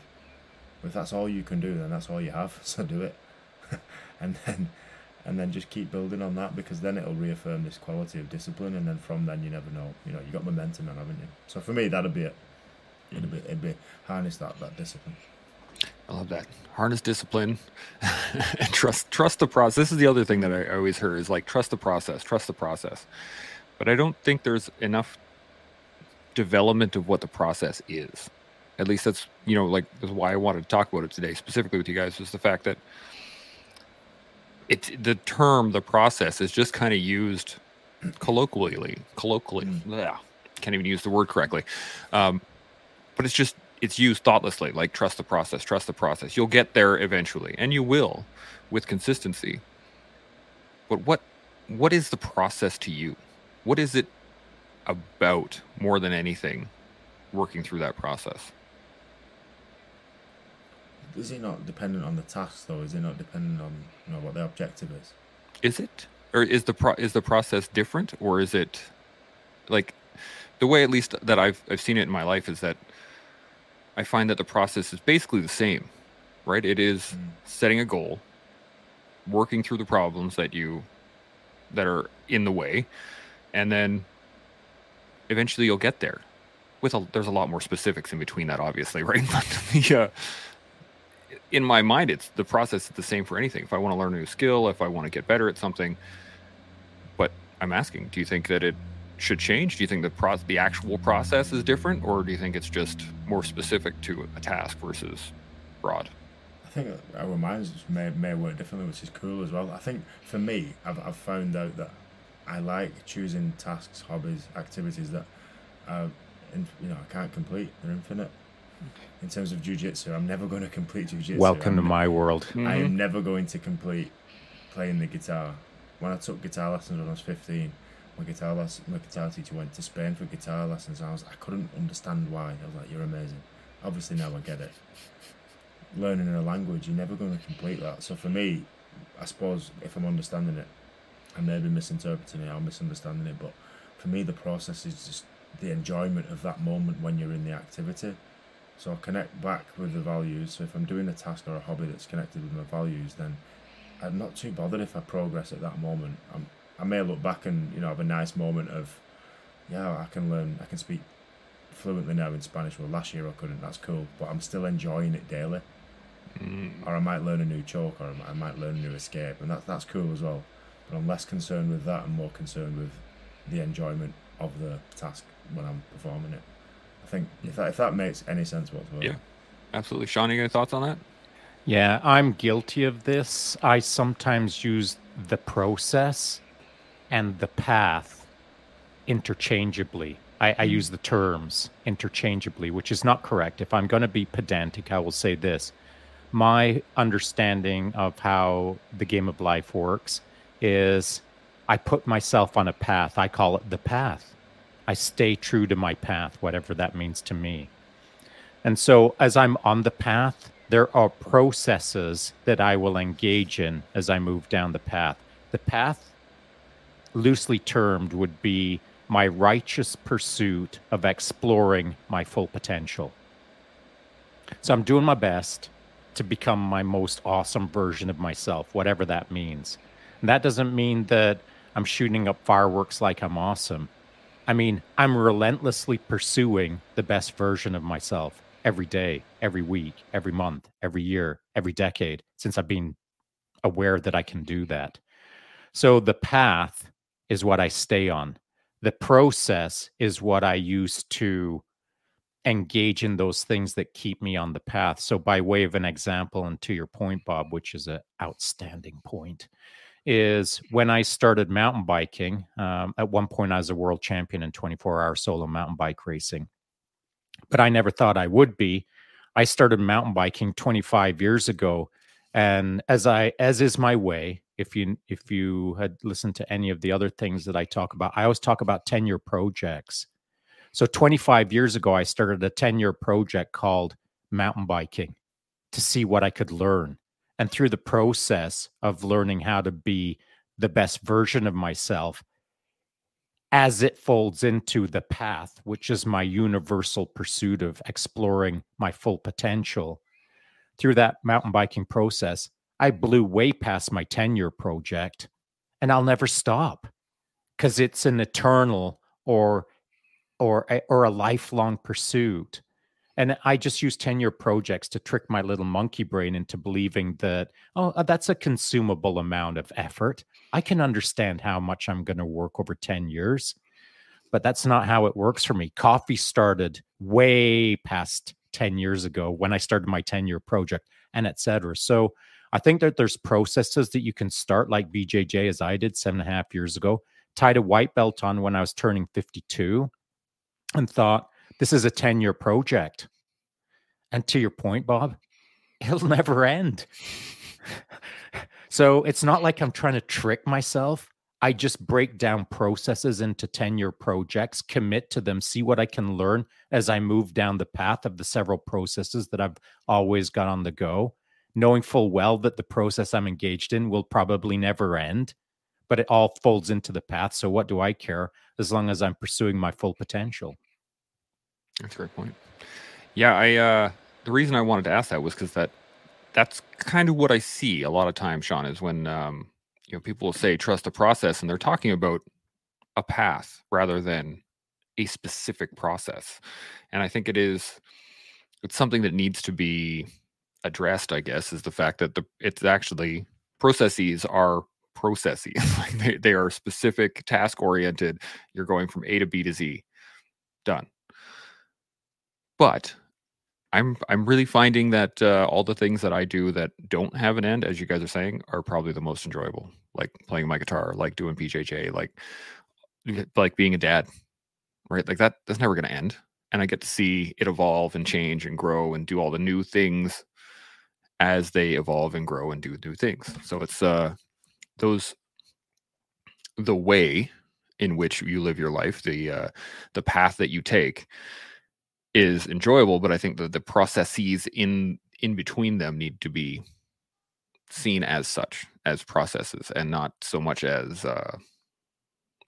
If that's all you can do, then that's all you have, so do it. and then and then just keep building on that, because then it'll reaffirm this quality of discipline, and then from then you never know, you know, you got momentum then, haven't you? So for me, that'll be it. It'll be, it'd be harness that, that discipline. I love that. Harness discipline. and trust trust the process. This is the other thing that I always heard is like, trust the process, trust the process. But I don't think there's enough development of what the process is. At least that's, you know, like, that's why I wanted to talk about it today, specifically with you guys, was the fact that it's the term, the process, is just kind of used colloquially, colloquially, yeah, can't even use the word correctly. Um, but it's just, it's used thoughtlessly, like trust the process, trust the process. You'll get there eventually, and you will with consistency. But what, what is the process to you? What is it about, more than anything, working through that process? Is it not dependent on the task, though? Is it not dependent on, you know, what the objective is? Is it? Or is the pro is the process different? Or is it, like, the way at least that I've, I've seen it in my life is that I find that the process is basically the same, right? It is mm. setting a goal, working through the problems that you, that are in the way, and then eventually you'll get there. With a, there's a lot more specifics in between that, obviously, right? But yeah. In my mind, it's the process is the same for anything. If I want to learn a new skill, if I want to get better at something. But I'm asking, do you think that it should change? Do you think the pro the actual process is different, or do you think it's just more specific to a task versus broad? I think our minds may, may work differently, which is cool as well. I think for me, I've, I've found out that I like choosing tasks, hobbies, activities that uh, in, you know, I can't complete. They're infinite. In terms of jiu-jitsu, I'm never going to complete jiu-jitsu. Welcome I'm to my world. Mm-hmm. I am never going to complete playing the guitar. When I took guitar lessons when I was fifteen, my guitar lesson, my guitar teacher went to Spain for guitar lessons. I was I couldn't understand why. I was like, "You're amazing." Obviously now I get it. Learning a language, you're never going to complete that. So for me, I suppose if I'm understanding it, I may be misinterpreting it, I'm misunderstanding it. But for me, the process is just the enjoyment of that moment when you're in the activity. So I connect back with the values. So if I'm doing a task or a hobby that's connected with my values, then I'm not too bothered if I progress at that moment. I'm, I may look back and, you know, have a nice moment of, yeah, I can learn, I can speak fluently now in Spanish. Well, last year I couldn't, that's cool, but I'm still enjoying it daily. Mm. Or I might learn a new choke, or I might learn a new escape, and that, that's cool as well. But I'm less concerned with that and more concerned with the enjoyment of the task when I'm performing it. I think if that, if that makes any sense whatsoever. Yeah, absolutely. Sean, you got any thoughts on that? Yeah, I'm guilty of this. I sometimes use the process and the path interchangeably. I, I use the terms interchangeably, which is not correct. If I'm going to be pedantic, I will say this. My understanding of how the game of life works is I put myself on a path. I call it the path. I stay true to my path, whatever that means to me. And so as I'm on the path, there are processes that I will engage in as I move down the path. The path, loosely termed, would be my righteous pursuit of exploring my full potential. So I'm doing my best to become my most awesome version of myself, whatever that means. And that doesn't mean that I'm shooting up fireworks like I'm awesome. I mean, I'm relentlessly pursuing the best version of myself every day, every week, every month, every year, every decade, since I've been aware that I can do that. So the path is what I stay on. The process is what I use to engage in those things that keep me on the path. So by way of an example, and to your point, Bob, which is an outstanding point, is when I started mountain biking. Um, at one point, I was a world champion in twenty-four hour solo mountain bike racing, but I never thought I would be. I started mountain biking twenty-five years ago, and as I as is my way. If you if you had listened to any of the other things that I talk about, I always talk about ten year projects. So twenty-five years ago, I started a ten-year project called mountain biking to see what I could learn. And through the process of learning how to be the best version of myself, as it folds into the path, which is my universal pursuit of exploring my full potential, through that mountain biking process, I blew way past my ten-year project, and I'll never stop because it's an eternal or or or a lifelong pursuit. And I just use ten-year projects to trick my little monkey brain into believing that, oh, that's a consumable amount of effort. I can understand how much I'm going to work over ten years, but that's not how it works for me. Coffee started way past ten years ago when I started my ten-year project, and et cetera. So I think that there's processes that you can start, like B J J, as I did seven and a half years ago, tied a white belt on when I was turning fifty-two and thought, this is a ten-year project. And to your point, Bob, it'll never end. So it's not like I'm trying to trick myself. I just break down processes into ten-year projects, commit to them, see what I can learn as I move down the path of the several processes that I've always got on the go, knowing full well that the process I'm engaged in will probably never end, but it all folds into the path. So what do I care as long as I'm pursuing my full potential? That's a great point. Yeah, I uh, the reason I wanted to ask that was because that that's kind of what I see a lot of times, Sean, is when um, you know, people say trust the process, and they're talking about a path rather than a specific process. And I think it is it's something that needs to be addressed, I guess, is the fact that the it's actually processes are processes. Like they, they are specific, task oriented. You're going from A to B to Z. Done. But I'm I'm really finding that uh, all the things that I do that don't have an end, as you guys are saying, are probably the most enjoyable. Like playing my guitar, like doing B J J, like like being a dad, right? Like that that's never going to end, and I get to see it evolve and change and grow and do all the new things as they evolve and grow and do new things. So it's uh those the way in which you live your life, the uh, the path that you take is enjoyable, but I think that the processes in in between them need to be seen as such, as processes, and not so much as uh,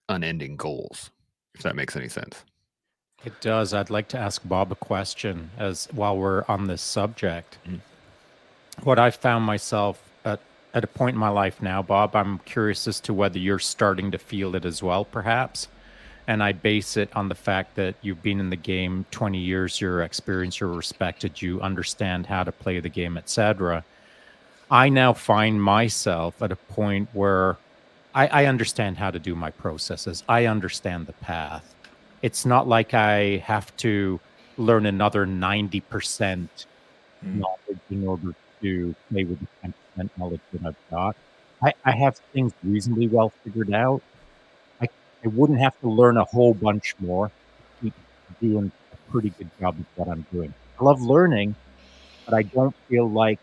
unending goals, if that makes any sense. It does. I'd like to ask Bob a question as while we're on this subject. Mm-hmm. What I found myself at, at a point in my life now, Bob, I'm curious as to whether you're starting to feel it as well, perhaps. And I base it on the fact that you've been in the game twenty years, you're experienced, you're respected, you understand how to play the game, et cetera. I now find myself at a point where I, I understand how to do my processes. I understand the path. It's not like I have to learn another ninety percent mm-hmm. knowledge in order to play with the ten percent knowledge that I've got. I, I have things reasonably well figured out. I wouldn't have to learn a whole bunch more to keep doing a pretty good job of what I'm doing. I love learning, but I don't feel like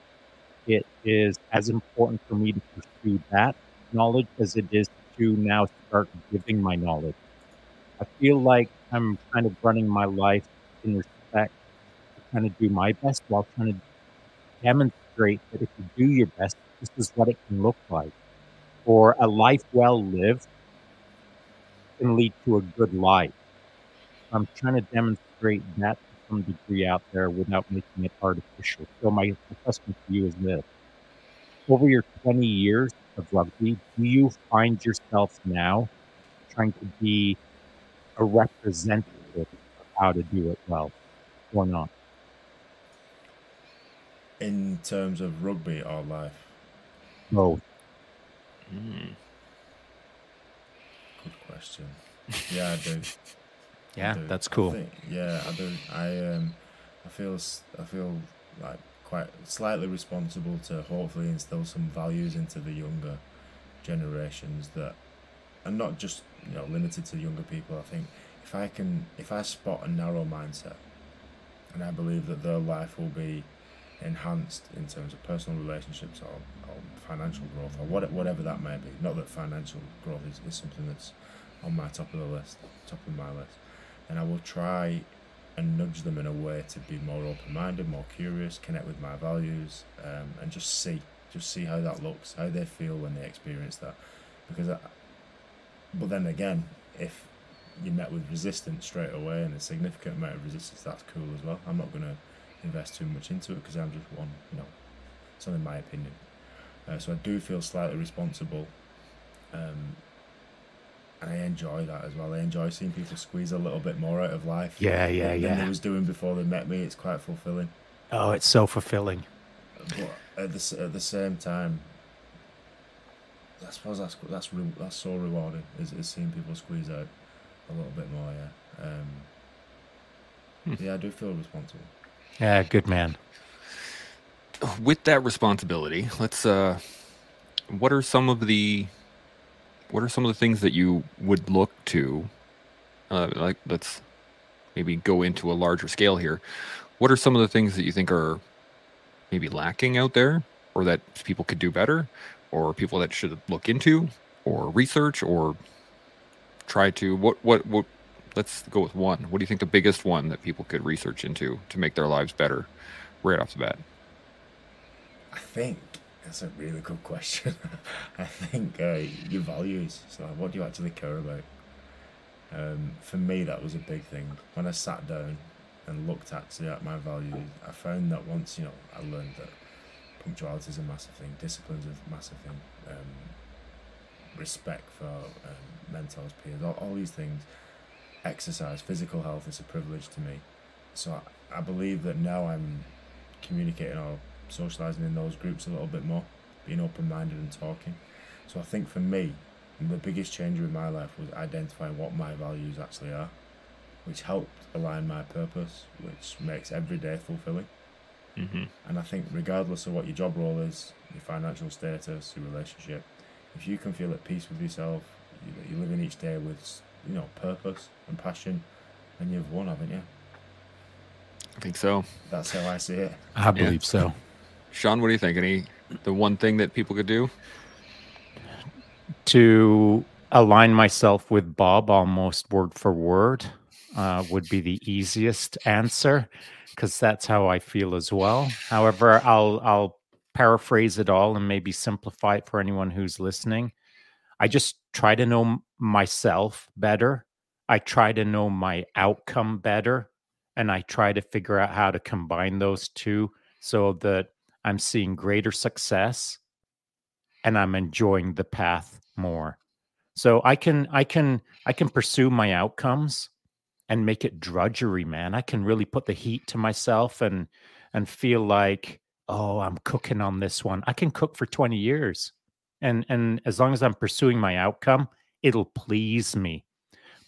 it is as important for me to pursue that knowledge as it is to now start giving my knowledge. I feel like I'm kind of running my life in respect to kind of do my best while trying to demonstrate that if you do your best, this is what it can look like. For a life well lived, can lead to a good life. I'm trying to demonstrate that to some degree out there without making it artificial. So my question to you is this. Over your twenty years of rugby, do you find yourself now trying to be a representative of how to do it well or not? In terms of rugby or life? Both. Mm. Good question. Yeah, I do. Yeah, I do. That's cool. I think, yeah, I do. I um, I feel I feel like quite slightly responsible to hopefully instill some values into the younger generations that are not just, you know, limited to younger people. I think if I can, if I spot a narrow mindset, and I believe that their life will be enhanced in terms of personal relationships or, or financial growth or what, whatever that may be. Not that financial growth is, is something that's on my top of the list, top of my list. and I will try and nudge them in a way to be more open-minded, more curious, connect with my values, um, and just see, just see how that looks, how they feel when they experience that. Because, I, but then again, if you met with resistance straight away and a significant amount of resistance, that's cool as well. I'm not going to invest too much into it because I'm just one, you know, it's only my opinion. Uh, so I do feel slightly responsible, um, and I enjoy that as well. I enjoy seeing people squeeze a little bit more out of life. Yeah, yeah, than, yeah. Than they was doing before they met me. It's quite fulfilling. Oh, it's so fulfilling. But at the at the same time, I suppose that's that's that's so rewarding. Is, is seeing people squeeze out a little bit more. Yeah. Um, hmm. Yeah, I do feel responsible. Yeah, good man. With that responsibility, let's. Uh, what are some of the What are some of the things that you would look to? Uh, like, let's maybe go into a larger scale here. What are some of the things that you think are maybe lacking out there, or that people could do better, or people that should look into, or research, or try to? What? What? What? Let's go with one. What do you think the biggest one that people could research into to make their lives better, right off the bat? I think. That's a really good question. I think uh, your values. So, like, what do you actually care about? Um, for me, that was a big thing. When I sat down and looked actually at my values, I found that once, you know, I learned that punctuality is a massive thing, discipline is a massive thing, um, respect for um, mentors, peers, all, all these things. Exercise, physical health is a privilege to me. So I, I believe that now I'm communicating or socializing in those groups a little bit more, being open-minded and talking. So I think for me, the biggest change in my life was identifying what my values actually are, which helped align my purpose, which makes every day fulfilling. Mm-hmm. And I think regardless of what your job role is, your financial status, your relationship, if you can feel at peace with yourself, you're living each day with, you know, purpose and passion, and you've won, haven't you? I think so. That's how I see it. I believe yeah. so. Sean, what do you think? Any the one thing that people could do? To align myself with Bob almost word for word uh, would be the easiest answer, because that's how I feel as well. However, I'll I'll paraphrase it all and maybe simplify it for anyone who's listening. I just try to know myself better. I try to know my outcome better, and I try to figure out how to combine those two so that I'm seeing greater success and I'm enjoying the path more. So I can, I can, I can pursue my outcomes and make it drudgery, man. I can really put the heat to myself and, and feel like, oh, I'm cooking on this one. I can cook for twenty years. And, and as long as I'm pursuing my outcome, it'll please me.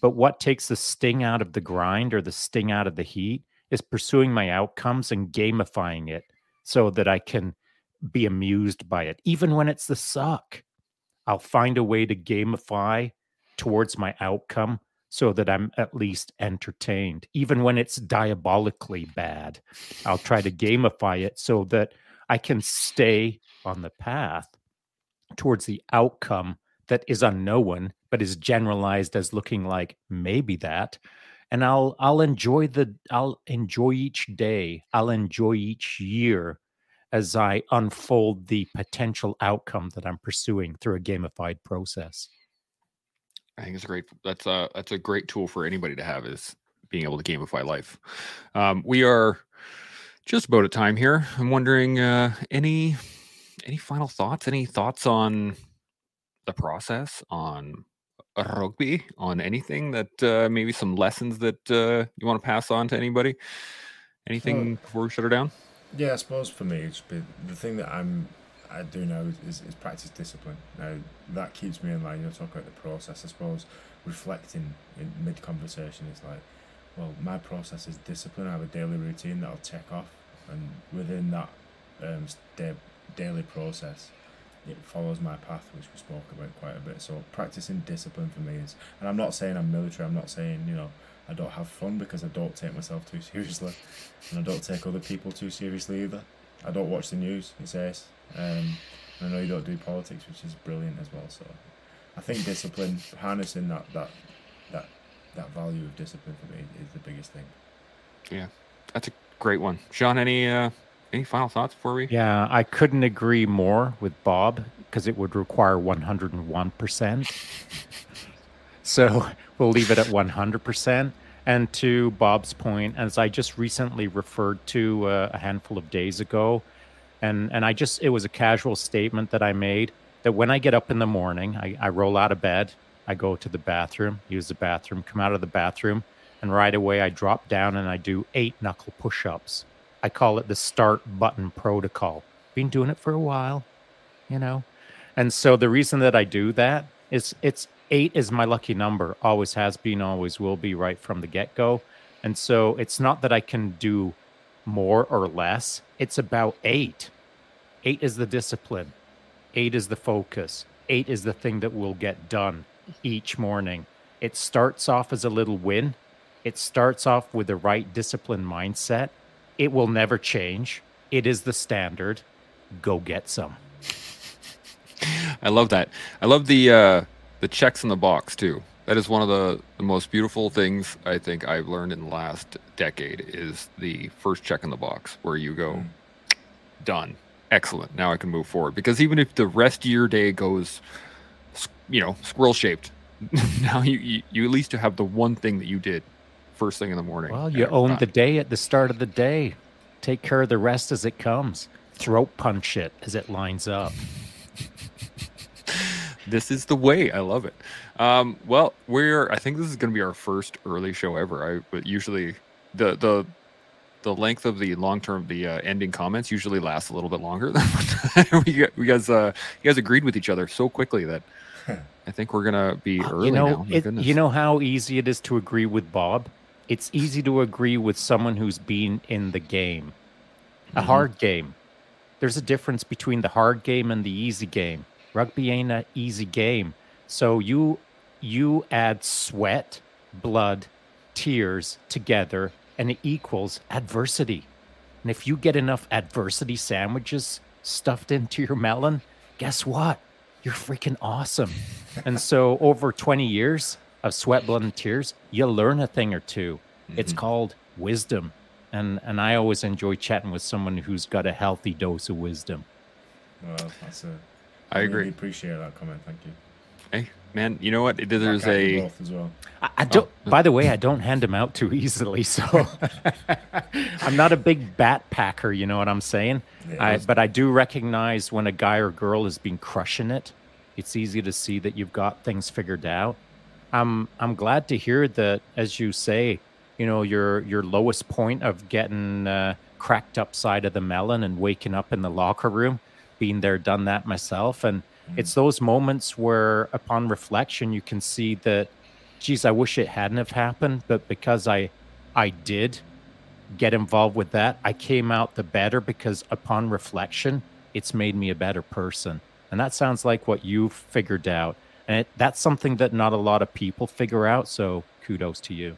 But what takes the sting out of the grind or the sting out of the heat is pursuing my outcomes and gamifying it, so that I can be amused by it. Even when it's the suck, I'll find a way to gamify towards my outcome so that I'm at least entertained. Even when it's diabolically bad, I'll try to gamify it so that I can stay on the path towards the outcome that is unknown, but is generalized as looking like maybe that. And I'll I'll enjoy the I'll enjoy each day. I'll enjoy each year as I unfold the potential outcome that I'm pursuing through a gamified process. I think it's great. That's a that's a great tool for anybody to have, is being able to gamify life. Um, we are just about at time here. I'm wondering uh, any any final thoughts? Any thoughts on the process, on rugby, on anything that uh, maybe some lessons that uh, you want to pass on to anybody? Anything well, before we shut her down? Yeah, I suppose for me, it's been, the thing that I'm I do know is, is practice discipline. Now that keeps me in line. You know, talk about the process. I suppose reflecting in mid conversation is like, well, my process is discipline. I have a daily routine that I'll check off, and within that um, da- daily process, it follows my path, which we spoke about quite a bit. So practicing discipline for me is, and I'm not saying I'm military, I'm not saying, you know, I don't have fun, because I don't take myself too seriously, and I don't take other people too seriously either. I don't watch the news, it's ace. Um, and I know you don't do politics, which is brilliant as well. So I think discipline, harnessing that that, that that value of discipline for me is the biggest thing. Yeah, that's a great one. Sean, any uh, any final thoughts before we? Yeah, I couldn't agree more with Bob because it would require one hundred and one percent. So we'll leave it at one hundred percent. And to Bob's point, as I just recently referred to uh, a handful of days ago, and, and I just, it was a casual statement that I made, that when I get up in the morning, I, I roll out of bed, I go to the bathroom, use the bathroom, come out of the bathroom, and right away I drop down and I do eight knuckle push-ups. I call it the start button protocol. Been doing it for a while, you know. And so the reason that I do that is it's, eight is my lucky number, always has been, always will be, right from the get-go. And so it's not that I can do more or less. It's about eight. Eight is the discipline. Eight is the focus. Eight is the thing that will get done each morning. It starts off as a little win. It starts off with the right discipline mindset. It will never change. It is the standard. Go get some. I love that. I love the... Uh... the checks in the box too. That is one of the, the most beautiful things I think I've learned in the last decade is the first check in the box where you go, mm. done, excellent, now I can move forward. Because even if the rest of your day goes, you know, squirrel shaped, now you, you, you at least have the one thing that you did first thing in the morning. Well, you own not. the day at the start of the day. Take care of the rest as it comes. Throat punch it as it lines up. This is the way. I love it. Um, well, we're. I think this is going to be our first early show ever. I but usually the the the length of the long term, the uh, ending comments usually lasts a little bit longer. we, we guys, uh, you guys agreed with each other so quickly that I think we're gonna be early. You know, now. It, you know how easy it is to agree with Bob. It's easy to agree with someone who's been in the game, a mm-hmm. hard game. There's a difference between the hard game and the easy game. Rugby ain't an easy game. So you you add sweat, blood, tears together, and it equals adversity. And if you get enough adversity sandwiches stuffed into your melon, guess what? You're freaking awesome. And so over twenty years of sweat, blood, and tears, you learn a thing or two. Mm-hmm. It's called wisdom. And, and I always enjoy chatting with someone who's got a healthy dose of wisdom. Well, that's it. I agree. Really appreciate that comment. Thank you. Hey, man, you know what? There's a. As well. I, I don't. Oh. By the way, I don't hand them out too easily, so I'm not a big bat packer. You know what I'm saying? Yeah, I, but I do recognize when a guy or girl has been crushing it. It's easy to see that you've got things figured out. I'm I'm glad to hear that, as you say, you know, your your lowest point of getting uh, cracked upside of the melon and waking up in the locker room. Been there, done that myself. And mm. it's those moments where upon reflection, you can see that, geez, I wish it hadn't have happened. But because I, I did get involved with that, I came out the better because upon reflection, it's made me a better person. And that sounds like what you've figured out. And it, that's something that not a lot of people figure out. So kudos to you.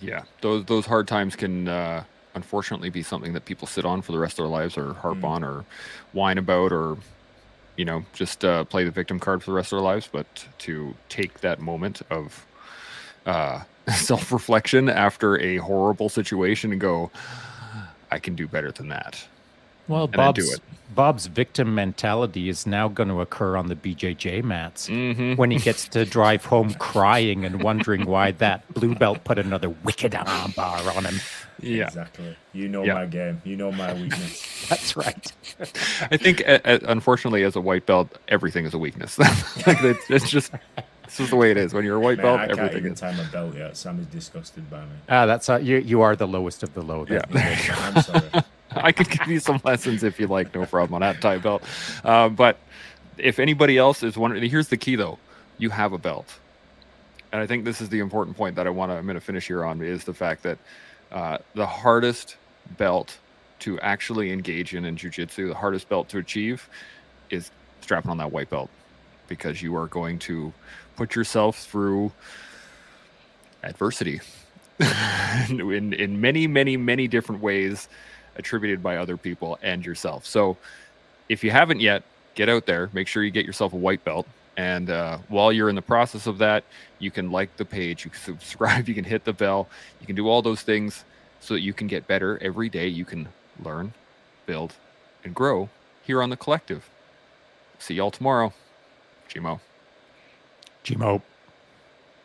Yeah, those, those hard times can, uh, unfortunately be something that people sit on for the rest of their lives or harp mm. on or whine about or, you know, just uh, play the victim card for the rest of their lives. But to take that moment of uh, self-reflection after a horrible situation and go, I can do better than that. Well, Bob's, do it. Bob's victim mentality is now going to occur on the B J J mats mm-hmm. when he gets to drive home crying and wondering why that blue belt put another wicked arm bar on him. Yeah, exactly. You know yeah. my game. You know my weakness. That's right. I think, uh, unfortunately, as a white belt, everything is a weakness. Like it's, it's just this is the way it is. When you're a white Man, belt, I everything can't even is. Tie my belt yet. Sam is disgusted by me. Ah, that's how, you. You are the lowest of the low. Then. Yeah, I'm sorry. I could give you some lessons if you like, no problem on that tie belt. Uh, but if anybody else is wondering, here's the key though, you have a belt. And I think this is the important point that I want to, I'm going to finish here on is the fact that uh, the hardest belt to actually engage in in jiu-jitsu, the hardest belt to achieve is strapping on that white belt because you are going to put yourself through adversity in, in many, many, many different ways attributed by other people and yourself. So if you haven't yet, get out there, make sure you get yourself a white belt. And uh, while you're in the process of that, you can like the page, you can subscribe, you can hit the bell, you can do all those things so that you can get better every day. You can learn, build, and grow here on The Collective. See y'all tomorrow. G M O. G M O.